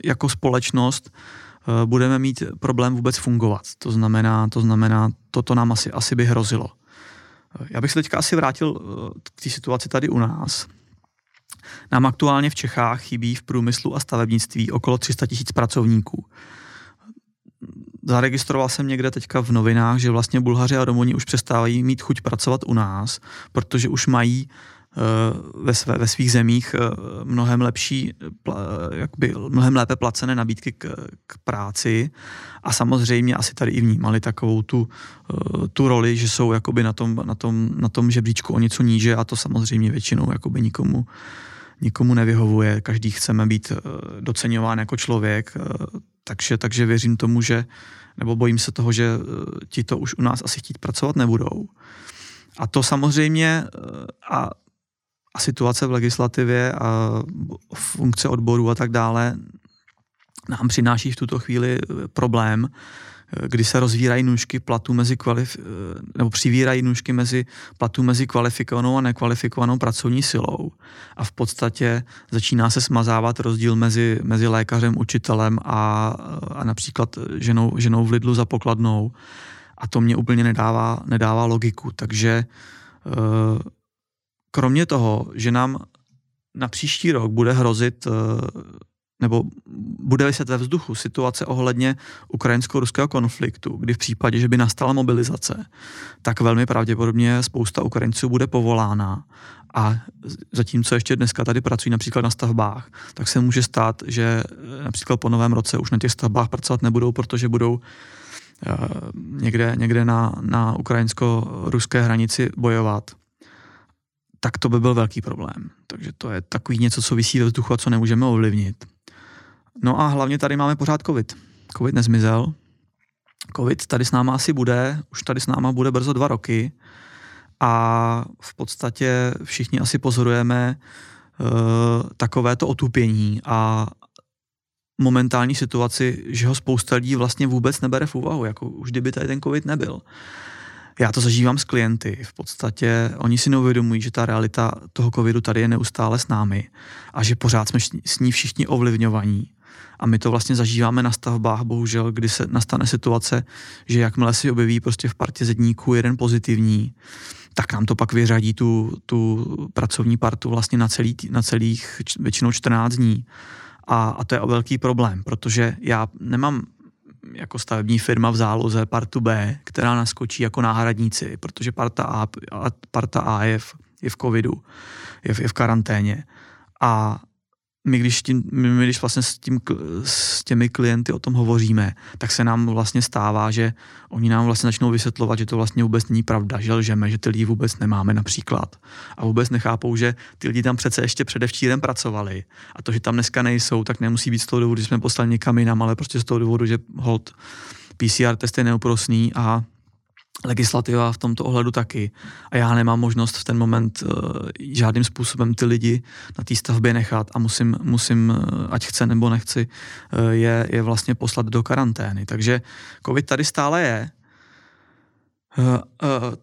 jako společnost budeme mít problém vůbec fungovat. To znamená, to znamená, toto nám asi, asi by hrozilo. Já bych se teďka asi vrátil k té situaci tady u nás. Nám aktuálně v Čechách chybí v průmyslu a stavebnictví okolo tři sta tisíc pracovníků. Zaregistroval jsem někde teďka v novinách, že vlastně Bulhaři a Romuni už přestávají mít chuť pracovat u nás, protože už mají uh, ve, své, ve svých zemích uh, mnohem lepší, uh, jakby mnohem lépe placené nabídky k, k práci a samozřejmě asi tady i vnímali takovou tu, uh, tu roli, že jsou jakoby na tom, na, tom, na tom žebříčku o něco níže a to samozřejmě většinou jakoby nikomu nikomu nevyhovuje, každý chceme být doceňován jako člověk, takže, takže věřím tomu, že, nebo bojím se toho, že ti to už u nás asi chtít pracovat nebudou. A to samozřejmě a, a situace v legislativě a funkce odborů a tak dále nám přináší v tuto chvíli problém, kdy se rozvírají nůžky platů mezi kvalif- nebo přivírají nůžky mezi platů mezi kvalifikovanou a nekvalifikovanou pracovní silou. A v podstatě začíná se smazávat rozdíl mezi, mezi lékařem, učitelem a, a například ženou, ženou v Lidlu za pokladnou. A to mě úplně nedává, nedává logiku. Takže kromě toho, že nám na příští rok bude hrozit nebo bude se ve vzduchu situace ohledně ukrajinsko-ruského konfliktu, kdy v případě, že by nastala mobilizace, tak velmi pravděpodobně spousta Ukrajinců bude povolána a zatímco ještě dneska tady pracují například na stavbách, tak se může stát, že například po novém roce už na těch stavbách pracovat nebudou, protože budou někde, někde na, na ukrajinsko-ruské hranici bojovat. Tak to by byl velký problém. Takže to je takový něco, co visí ve vzduchu a co nemůžeme ovlivnit. No a hlavně tady máme pořád covid. Covid nezmizel. Covid tady s náma asi bude, už tady s náma bude brzo dva roky a v podstatě všichni asi pozorujeme uh, takovéto otupění a momentální situaci, že ho spousta lidí vlastně vůbec nebere v úvahu, jako už kdyby tady ten covid nebyl. Já to zažívám s klienty, v podstatě oni si neuvědomují, že ta realita toho covidu tady je neustále s námi a že pořád jsme s ní všichni ovlivňovaní. A my to vlastně zažíváme na stavbách, bohužel, kdy se nastane situace, že jakmile si objeví prostě v partě zedníků jeden pozitivní, tak nám to pak vyřadí tu, tu pracovní partu vlastně na, celý, na celých většinou čtrnáct dní. A, a to je velký problém, protože já nemám jako stavební firma v záloze partu B, která naskočí jako náhradníci, protože parta A, parta A je, v, je v covidu, je v, je v karanténě. A my když, tím, my, když vlastně s, tím, s těmi klienty o tom hovoříme, tak se nám vlastně stává, že oni nám vlastně začnou vysvětlovat, že to vlastně vůbec není pravda, že lžeme, že ty lidi vůbec nemáme například. A vůbec nechápou, že ty lidi tam přece ještě předevčírem pracovali. A to, že tam dneska nejsou, tak nemusí být z toho důvodu, že jsme poslali někam jinam, ale prostě z toho důvodu, že hold P C R test je neúprosný a legislativa v tomto ohledu taky. A já nemám možnost v ten moment uh, žádným způsobem ty lidi na té stavbě nechat a musím, musím ať chce nebo nechci, uh, je, je vlastně poslat do karantény. Takže covid tady stále je. Uh, uh,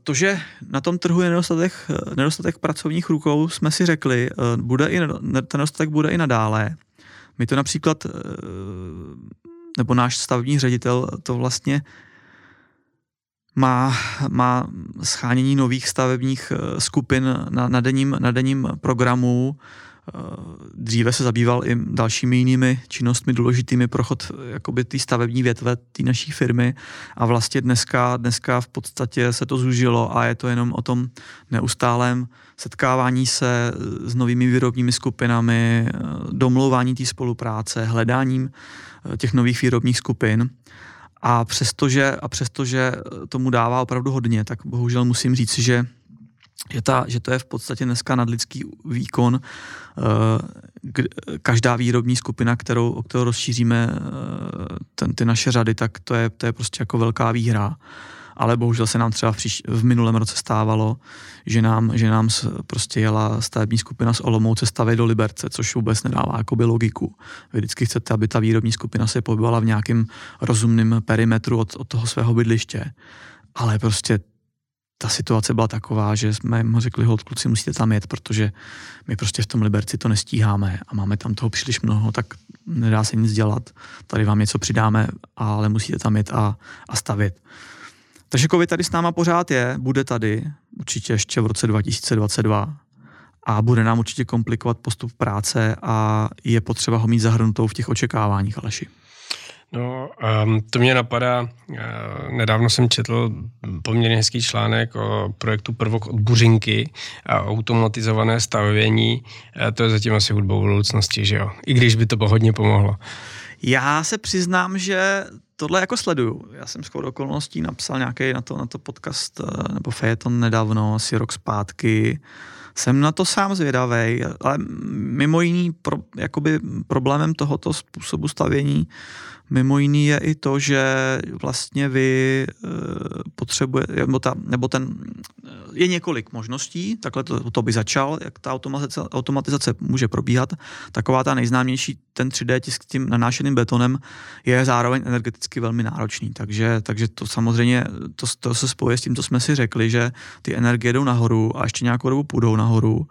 to, že na tom trhu je nedostatek, uh, nedostatek pracovních rukou, jsme si řekli, uh, bude i, ten nedostatek bude i nadále. My to například, uh, nebo náš stavební ředitel to vlastně Má, má shánění nových stavebních skupin na, na, denním, na denním programu. Dříve se zabýval i dalšími jinými činnostmi důležitými pro chod jakoby té stavební větve té naší firmy a vlastně dneska, dneska v podstatě se to zúžilo a je to jenom o tom neustálém setkávání se s novými výrobními skupinami, domlouvání té spolupráce, hledáním těch nových výrobních skupin. A přestože, a přestože tomu dává opravdu hodně, tak bohužel musím říct, že, že, ta, že to je v podstatě dneska nadlidský výkon. Každá výrobní skupina, kterou, o kterou rozšíříme ten, ty naše řady, tak to je, to je prostě jako velká výhra. Ale bohužel se nám třeba v, příš, v minulém roce stávalo, že nám, že nám prostě jela stavební skupina z Olomouce stavět do Liberce, což vůbec nedává jakoby logiku. Vy vždycky chcete, aby ta výrobní skupina se pohybovala v nějakém rozumném perimetru od, od toho svého bydliště. Ale prostě ta situace byla taková, že jsme mu řekli, holt kluci, musíte tam jet, protože my prostě v tom Liberci to nestíháme a máme tam toho příliš mnoho, tak nedá se nic dělat. Tady vám něco přidáme, ale musíte tam jet a, a stavět. Takže covid tady s náma pořád je, bude tady určitě ještě v roce dva tisíce dvacet dva a bude nám určitě komplikovat postup práce a je potřeba ho mít zahrnutou v těch očekáváních, Aleši. No, um, to mě napadá, uh, nedávno jsem četl poměrně hezký článek o projektu Prvok od Buřinky a automatizované stavění, uh, to je zatím asi hudbou budoucnosti, že jo, i když by to hodně pomohlo. Já se přiznám, že tohle jako sleduju. Já jsem shodou okolností napsal nějaký na to, na to podcast nebo fejeton nedávno, asi rok zpátky. Jsem na to sám zvědavej, ale mimo jiný pro, jakoby problémem tohoto způsobu stavění mimo jiný je i to, že vlastně vy potřebujete, nebo, ta, nebo ten, je několik možností, takhle to, to by začal, jak ta automatizace, automatizace může probíhat. Taková ta nejznámější, ten tři dé tisk tím nanášeným betonem je zároveň energeticky velmi náročný, takže, takže to samozřejmě, to, to se spojí s tím, co jsme si řekli, že ty energie jdou nahoru a ještě nějakou dobu půjdou nahoru.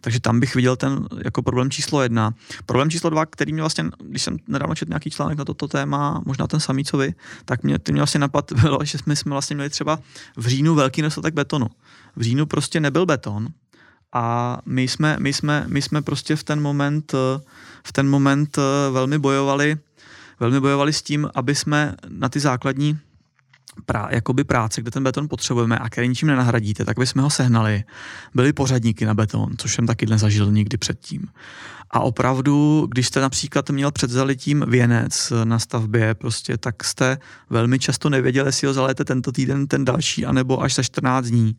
Takže tam bych viděl ten jako problém číslo jedna. Problém číslo dva, který mě vlastně, když jsem nedávno četl nějaký článek na toto téma, možná ten samý, co vy, tak mě, ty mě vlastně napad bylo, že jsme, jsme vlastně měli třeba v říjnu velký nedostatek betonu. V říjnu prostě nebyl beton a my jsme, my jsme, my jsme prostě v ten moment, v ten moment velmi bojovali, velmi bojovali s tím, aby jsme na ty základní Prá, jakoby práce, kde ten beton potřebujeme a který ničím nenahradíte, tak bychom ho sehnali. Byli pořadníky na beton, což jsem taky nezažil nikdy předtím. A opravdu, když jste například měl před zalitím věnec na stavbě, prostě, tak jste velmi často nevěděli, jestli ho zalijete tento týden, ten další, anebo až za čtrnáct dní.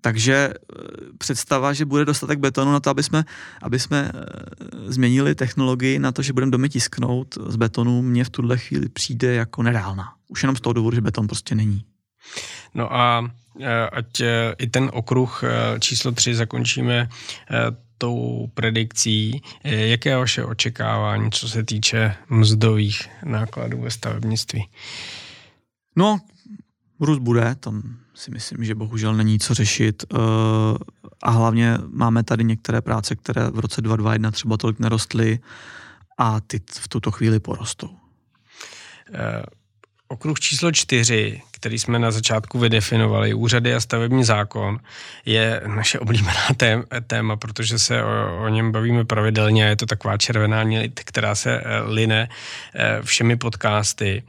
Takže představa, že bude dostatek betonu na to, aby jsme, aby jsme změnili technologii na to, že budeme domy tisknout z betonu, mně v tuhle chvíli přijde jako nereálná. Už jenom z toho důvodu, že beton prostě není. No a ať i ten okruh číslo tři zakončíme tou predikcí. Jaké je vaše očekávání, co se týče mzdových nákladů ve stavebnictví? No, růst bude, tam si myslím, že bohužel není co řešit a hlavně máme tady některé práce, které v roce dva tisíce dvacet jedna třeba tolik nerostly a ty v tuto chvíli porostou. Okruh číslo čtyři, který jsme na začátku vydefinovali, úřady a stavební zákon, je naše oblíbená téma, protože se o, o něm bavíme pravidelně a je to taková červená nit, která se line všemi podcasty.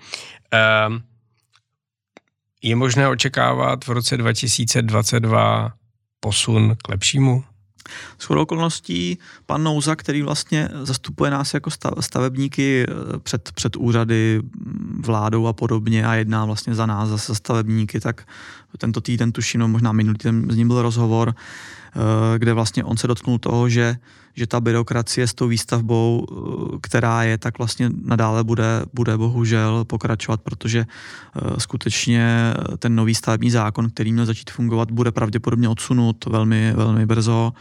Je možné očekávat v roce dva tisíce dvacet dva posun k lepšímu? Shodou okolností pan Nouza, který vlastně zastupuje nás jako stavebníky před, před úřady, vládou a podobně a jedná vlastně za nás, za stavebníky, tak tento týden tuším, no možná minulý týden s ním byl rozhovor, kde vlastně on se dotknul toho, že, že ta byrokracie s tou výstavbou, která je, tak vlastně nadále bude, bude bohužel pokračovat, protože skutečně ten nový stavební zákon, který měl začít fungovat, bude pravděpodobně odsunut velmi, velmi brzo,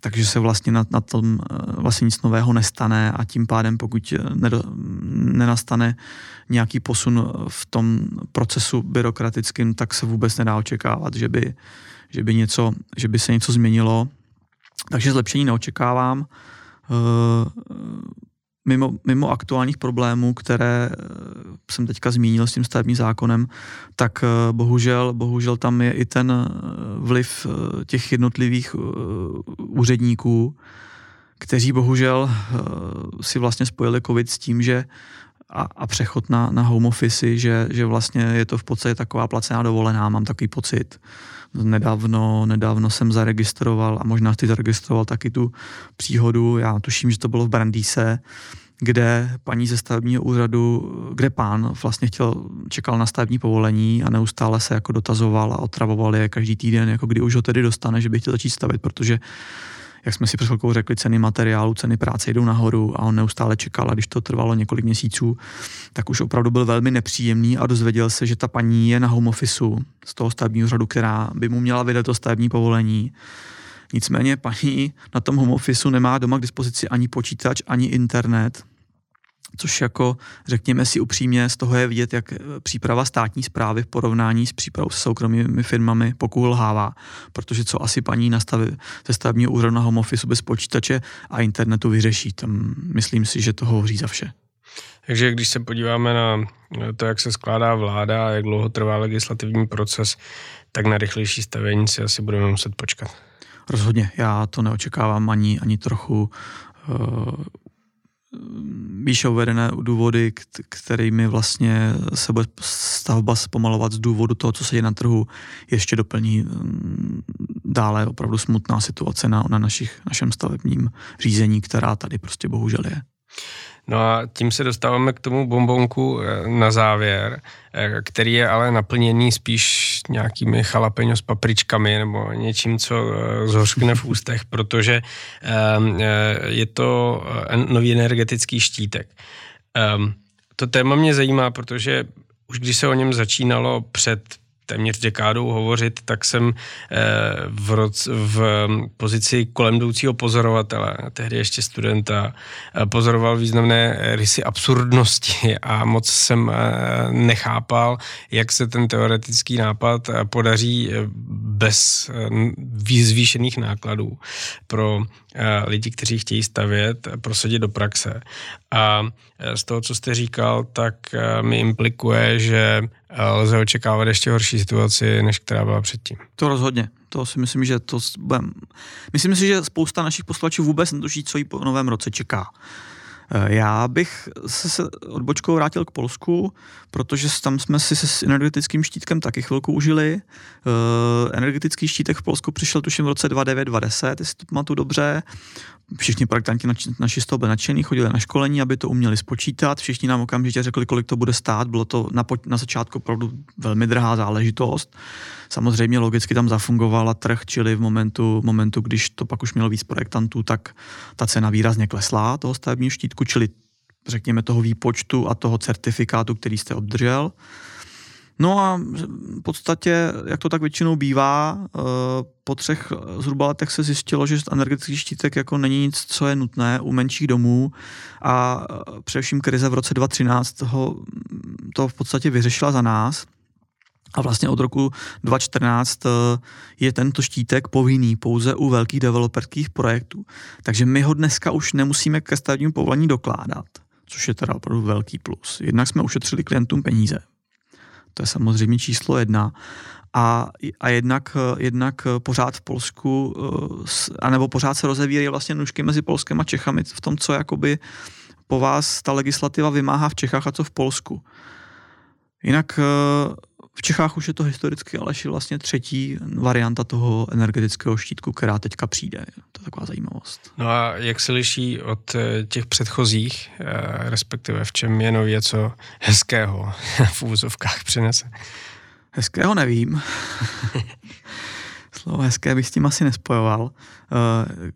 takže se vlastně na, na tom vlastně nic nového nestane a tím pádem, pokud nedo, nenastane nějaký posun v tom procesu byrokratickým, tak se vůbec nedá očekávat, že by že by, něco, že by se něco změnilo. Takže zlepšení neočekávám. Mimo, mimo aktuálních problémů, které jsem teďka zmínil s tím stavebním zákonem, tak bohužel, bohužel tam je i ten vliv těch jednotlivých úředníků, kteří bohužel si vlastně spojili covid s tím, že A, a přechod na, na home office, že, že vlastně je to v podstatě taková placená dovolená, mám takový pocit. Nedávno, nedávno jsem zaregistroval a možná ty zaregistroval taky tu příhodu, já tuším, že to bylo v Brandýse, kde paní ze stavebního úřadu, kde pán vlastně chtěl, čekal na stavební povolení a neustále se jako dotazoval a otravoval je každý týden, jako kdy už ho tedy dostane, že by chtěl začít stavit, protože jak jsme si před chvilkou řekli, ceny materiálu, ceny práce jdou nahoru a on neustále čekal a když to trvalo několik měsíců, tak už opravdu byl velmi nepříjemný a dozvěděl se, že ta paní je na home office z toho stavebního úřadu, která by mu měla vydat to stavební povolení. Nicméně paní na tom home office nemá doma k dispozici ani počítač, ani internet, což jako řekněme si upřímně, z toho je vidět, jak příprava státní správy v porovnání s přípravou se soukromými firmami pokulhává, protože co asi paní nastavit ze stavebního úřadu na home office bez počítače a internetu vyřeší, tam myslím si, že to hovoří za vše. Takže když se podíváme na to, jak se skládá vláda a jak dlouho trvá legislativní proces, tak na rychlejší stavění si asi budeme muset počkat. Rozhodně, já to neočekávám ani, ani trochu. Uh, výše uvedené důvody, kterými vlastně se bude stavba zpomalovat z důvodu toho, co se děje na trhu, ještě doplní dále opravdu smutná situace na, na našich, našem stavebním řízení, která tady prostě bohužel je. No a tím se dostáváme k tomu bonbonku na závěr, který je ale naplněný spíš nějakými jalapeňo s papričkami nebo něčím, co zhořkne v ústech, protože je to nový energetický štítek. To téma mě zajímá, protože už když se o něm začínalo před téměř dekádou hovořit, tak jsem v, roc, v pozici kolem jdoucího pozorovatele, tehdy ještě studenta, pozoroval významné rysy absurdnosti a moc jsem nechápal, jak se ten teoretický nápad podaří bez zvýšených nákladů pro lidi, kteří chtějí stavět, prosadit do praxe. A z toho, co jste říkal, tak mi implikuje, že lze očekávat ještě horší situaci, než která byla předtím. To rozhodně. To si myslím, že to budem. Myslím si, že spousta našich posluchačů vůbec netuší, co jí po novém roce čeká. Já bych se odbočkou vrátil k Polsku, protože tam jsme si s energetickým štítkem taky chvilku užili. Energetický štítek v Polsku přišel tuším v roce dva tisíce devět dva tisíce deset, jestli to pamatuju dobře. Všichni praktanti naši z toho byli nadšení, chodili na školení, aby to uměli spočítat. Všichni nám okamžitě řekli, kolik to bude stát. Bylo to na, po- na začátku opravdu velmi drahá záležitost. Samozřejmě logicky tam zafungovala trh, čili v momentu, momentu, když to pak už mělo víc projektantů, tak ta cena výrazně klesla toho stavebního štítku, čili řekněme toho výpočtu a toho certifikátu, který jste obdržel. No a v podstatě, jak to tak většinou bývá, po třech zhruba letech se zjistilo, že energetický štítek jako není nic, co je nutné u menších domů, a především krize v roce dva tisíce třináct toho, to v podstatě vyřešila za nás. A vlastně od roku dva tisíce čtrnáct je tento štítek povinný pouze u velkých developerských projektů. Takže my ho dneska už nemusíme ke stavebnímu povolení dokládat, což je teda opravdu velký plus. Jednak jsme ušetřili klientům peníze. To je samozřejmě číslo jedna. A, a jednak, jednak pořád v Polsku, anebo pořád se rozevírají vlastně nůžky mezi Polskem a Čechami v tom, co jakoby po vás ta legislativa vymáhá v Čechách a co v Polsku. Jinak v Čechách už je to historicky, ale je vlastně třetí varianta toho energetického štítku, která teďka přijde. To je taková zajímavost. No a jak se liší od těch předchozích, respektive v čem je nově co hezkého v úvozovkách přinese? Hezkého nevím. Slovo hezké bych s tím asi nespojoval.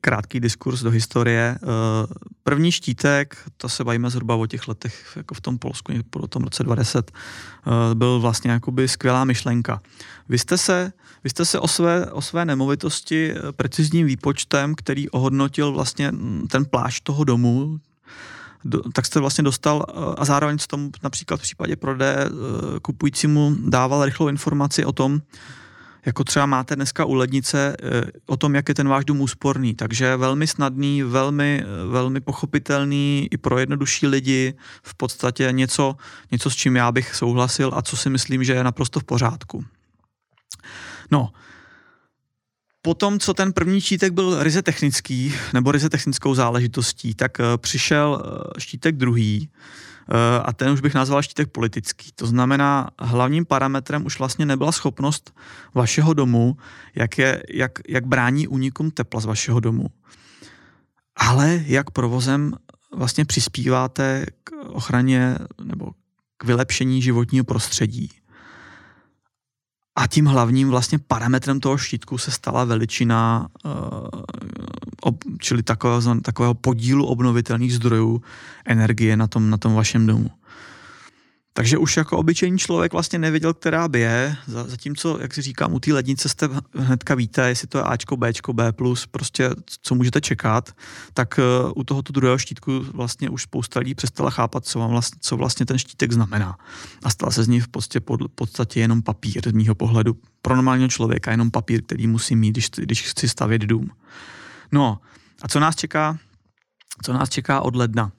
Krátký diskurs do historie. První štítek, to se bavíme zhruba o těch letech, jako v tom Polsku, po tom roce dvacet deset, byl vlastně jakoby skvělá myšlenka. Vy jste se, vy jste se o, své, o své nemovitosti precizním výpočtem, který ohodnotil vlastně ten plášť toho domu, Do, tak jste vlastně dostal a zároveň se tomu například v případě prodeje kupujícímu dával rychlou informaci o tom, jako třeba máte dneska u lednice, o tom, jak je ten váš dům úsporný. Takže velmi snadný, velmi, velmi pochopitelný i pro jednodušší lidi, v podstatě něco, něco, s čím já bych souhlasil a co si myslím, že je naprosto v pořádku. No, potom, co ten první štítek byl ryze technický, nebo ryze technickou záležitostí, tak přišel štítek druhý, a ten už bych nazval štítek politický. To znamená, hlavním parametrem už vlastně nebyla schopnost vašeho domu, jak, je, jak, jak brání únikům tepla z vašeho domu, ale jak provozem vlastně přispíváte k ochraně nebo k vylepšení životního prostředí. A tím hlavním vlastně parametrem toho štítku se stala veličina, čili takového, takového podílu obnovitelných zdrojů energie na tom, na tom vašem domu. Takže už jako obyčejný člověk vlastně nevěděl, která bije, zatímco, jak si říkám, u té lednice jste hnedka víte, jestli to je Ačko, Bčko, B plus, prostě co můžete čekat, tak u tohoto druhého štítku vlastně už spousta lidí přestala chápat, co, vám vlastně, co vlastně ten štítek znamená. A stal se z ní v podstatě, v podstatě jenom papír, z mýho pohledu, pro normálního člověka, jenom papír, který musí mít, když, když chci stavět dům. No a co nás čeká, co nás čeká od ledna?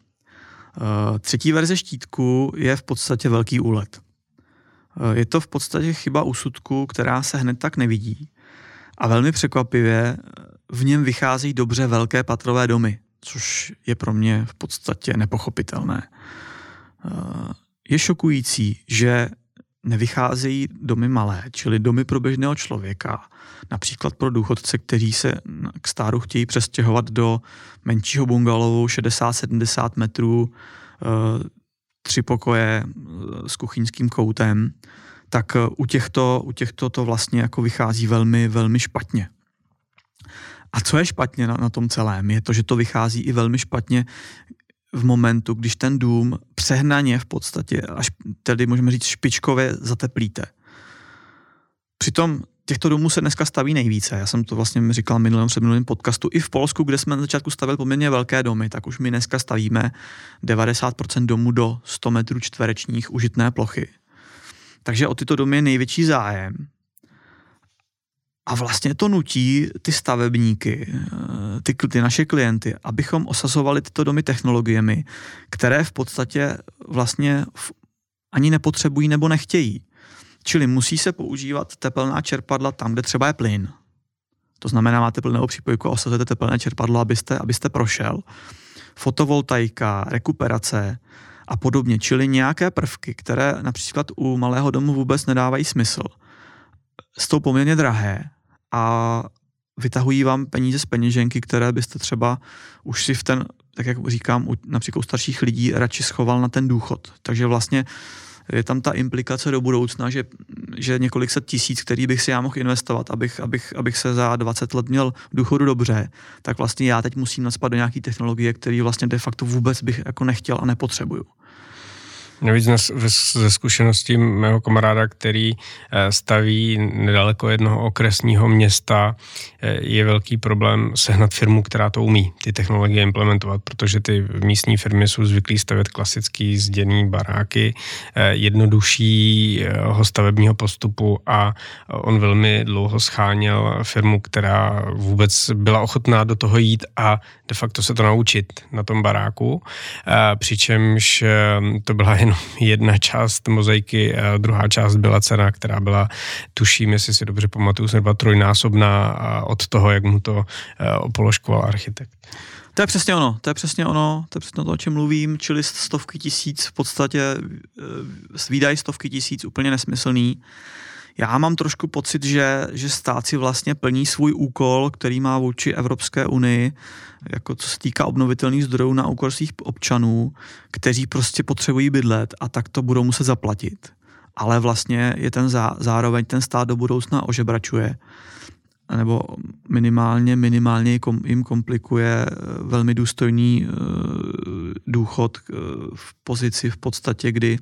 Třetí verze štítku je v podstatě velký úlet. Je to v podstatě chyba úsudku, která se hned tak nevidí. A velmi překvapivě v něm vycházejí dobře velké patrové domy, což je pro mě v podstatě nepochopitelné. Je šokující, že nevycházejí domy malé, čili domy pro běžného člověka, například pro důchodce, kteří se k stáru chtějí přestěhovat do menšího bungalovu šedesát sedmdesát metrů, tři pokoje s kuchyňským koutem, tak u těchto, u těchto to vlastně jako vychází velmi, velmi špatně. A co je špatně na, na tom celém, je to, že to vychází i velmi špatně v momentu, když ten dům přehnaně v podstatě, až tedy můžeme říct špičkově, zateplíte. Přitom těchto domů se dneska staví nejvíce. Já jsem to vlastně říkal minulém před minulým podcastu. I v Polsku, kde jsme na začátku stavili poměrně velké domy, tak už my dneska stavíme devadesát procent domů do sto metrů čtverečních užitné plochy. Takže o tyto domy je největší zájem. A vlastně to nutí ty stavebníky, ty, ty naše klienty, abychom osazovali tyto domy technologiemi, které v podstatě vlastně ani nepotřebují nebo nechtějí. Čili musí se používat tepelná čerpadla tam, kde třeba je plyn. To znamená, máte plynnou přípojku a osazujete tepelné čerpadlo, abyste, abyste prošel. Fotovoltaika, rekuperace a podobně. Čili nějaké prvky, které například u malého domu vůbec nedávají smysl, jsou poměrně drahé a vytahují vám peníze z peněženky, které byste třeba už si v ten, tak jak říkám, například u starších lidí radši schoval na ten důchod. Takže vlastně je tam ta implikace do budoucna, že, že několik set tisíc, který bych si já mohl investovat, abych, abych, abych se za dvacet let měl důchodu dobře, tak vlastně já teď musím naspat do nějaký technologie, který vlastně de facto vůbec bych jako nechtěl a nepotřebuju. Navíc ze zkušeností mého kamaráda, který staví nedaleko jednoho okresního města, je velký problém sehnat firmu, která to umí, ty technologie implementovat, protože ty místní firmy jsou zvyklí stavět klasický zděný baráky, jednoduššího stavebního postupu, a on velmi dlouho scháněl firmu, která vůbec byla ochotná do toho jít a de facto se to naučit na tom baráku, přičemž to byla jenom jedna část mozaiky, druhá část byla cena, která byla, tuším, jestli si dobře pamatuju, zhruba trojnásobná od toho, jak mu to opoložkoval architekt. To je přesně ono, to je přesně ono, to je přesně to, o čem mluvím, čili stovky tisíc v podstatě, výdaj stovky tisíc úplně nesmyslný. Já mám trošku pocit, že, že stát si vlastně plní svůj úkol, který má vůči Evropské unii, jako co se týká obnovitelných zdrojů, na úkor svých občanů, kteří prostě potřebují bydlet a tak to budou muset zaplatit. Ale vlastně je ten zá, zároveň ten stát do budoucna ožebračuje, nebo minimálně, minimálně jim komplikuje velmi důstojný důchod v pozici v podstatě, kdy,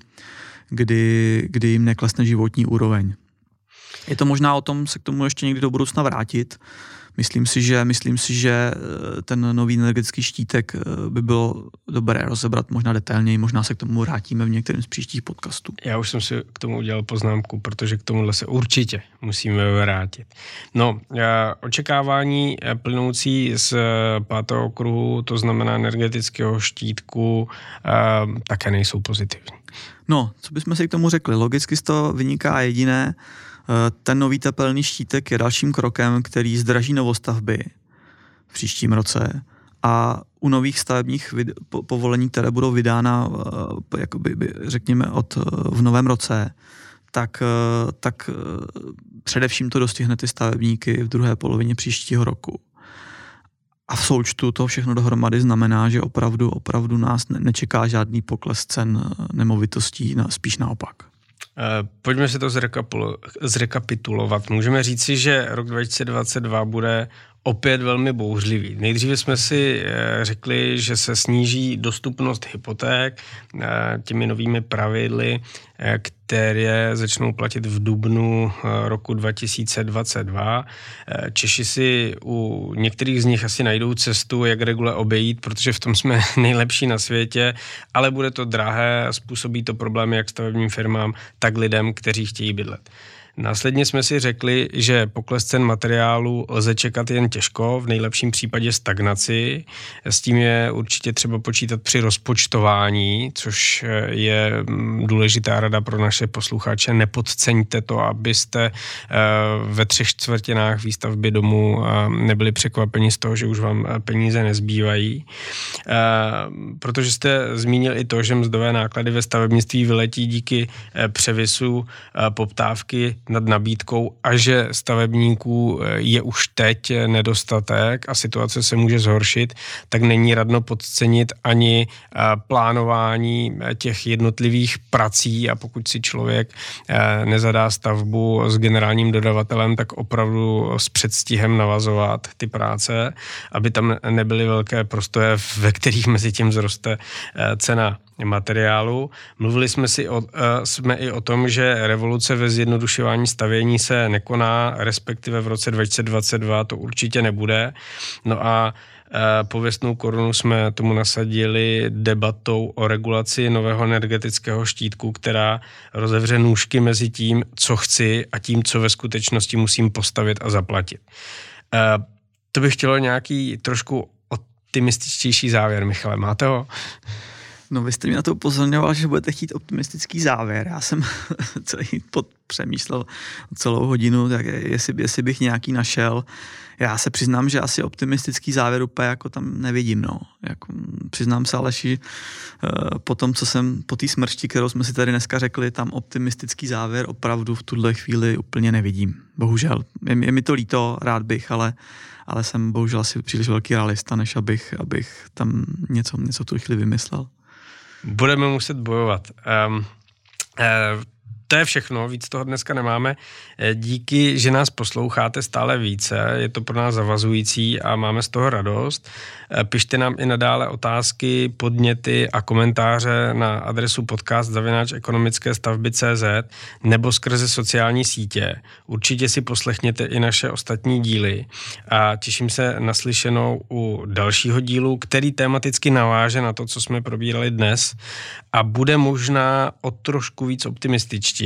kdy, kdy jim neklesne životní úroveň. Je to možná o tom se k tomu ještě někdy do budoucna vrátit. Myslím si, že, myslím si, že ten nový energetický štítek by bylo dobré rozebrat možná detailněji, možná se k tomu vrátíme v některém z příštích podcastů. Já už jsem si k tomu udělal poznámku, protože k tomuhle se určitě musíme vrátit. No, očekávání plynoucí z pátého kruhu, to znamená energetického štítku, také nejsou pozitivní. No, co bychom si k tomu řekli? Logicky z toho vyniká jediné, ten nový tepelný štítek je dalším krokem, který zdraží novostavby v příštím roce a u nových stavebních povolení, které budou vydána, jakoby, řekněme, od, v novém roce, tak, tak především to dostihne ty stavebníky v druhé polovině příštího roku. A v součtu to všechno dohromady znamená, že opravdu, opravdu nás nečeká žádný pokles cen nemovitostí, spíš naopak. Pojďme si to zrekapitulovat. Můžeme říci, že rok dva tisíce dvacet dva bude opět velmi bouřlivý. Nejdříve jsme si řekli, že se sníží dostupnost hypoték těmi novými pravidly, které začnou platit v dubnu roku dva tisíce dvacet dva. Češi si u některých z nich asi najdou cestu, jak regule obejít, protože v tom jsme nejlepší na světě, ale bude to drahé, způsobí to problémy jak stavebním firmám, tak lidem, kteří chtějí bydlet. Následně jsme si řekli, že pokles cen materiálu lze čekat jen těžko, v nejlepším případě stagnaci. S tím je určitě třeba počítat při rozpočtování, což je důležitá rada pro naše posluchače. Nepodceňte to, abyste ve třech čtvrtinách výstavby domu nebyli překvapeni z toho, že už vám peníze nezbývají. Protože jste zmínil i to, že mzdové náklady ve stavebnictví vyletí díky převisu poptávky nad nabídkou a že stavebníků je už teď nedostatek a situace se může zhoršit, tak není radno podcenit ani plánování těch jednotlivých prací, a pokud si člověk nezadá stavbu s generálním dodavatelem, tak opravdu s předstihem navazovat ty práce, aby tam nebyly velké prostoje, ve kterých mezi tím vzroste cena materiálu. Mluvili jsme, si o, jsme i o tom, že revoluce ve zjednodušování stavění se nekoná, respektive v roce dva tisíce dvacet dva to určitě nebude. No a pověstnou korunu jsme tomu nasadili debatou o regulaci nového energetického štítku, která rozevře nůžky mezi tím, co chci, a tím, co ve skutečnosti musím postavit a zaplatit. To by chtělo nějaký trošku optimističtější závěr. Michale, máte ho? No, vy jste mě na to upozorňoval, že budete chtít optimistický závěr. Já jsem celý podpřemýšlel celou hodinu, tak jestli, jestli bych nějaký našel. Já se přiznám, že asi optimistický závěr úplně jako tam nevidím. No. Jako, přiznám se, Aleši, po tom, co jsem, po té smršti, kterou jsme si tady dneska řekli, tam optimistický závěr opravdu v tuhle chvíli úplně nevidím. Bohužel. Je, je mi to líto, rád bych, ale, ale jsem bohužel asi příliš velký realista, než abych, abych tam něco, něco v tuhle chvíli vymyslel. Budeme muset bojovat. Um, uh, to je všechno, víc toho dneska nemáme. Díky, že nás posloucháte stále více, je to pro nás zavazující a máme z toho radost. Pište nám i nadále otázky, podněty a komentáře na adresu podcast zavináč ekonomické stavby tečka cz nebo skrze sociální sítě. Určitě si poslechněte i naše ostatní díly a těším se na slyšenou u dalšího dílu, který tematicky naváže na to, co jsme probírali dnes a bude možná o trošku víc optimističtější,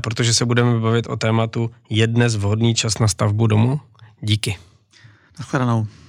protože se budeme bavit o tématu je dnes vhodný čas na stavbu domu. Díky. Nashledanou.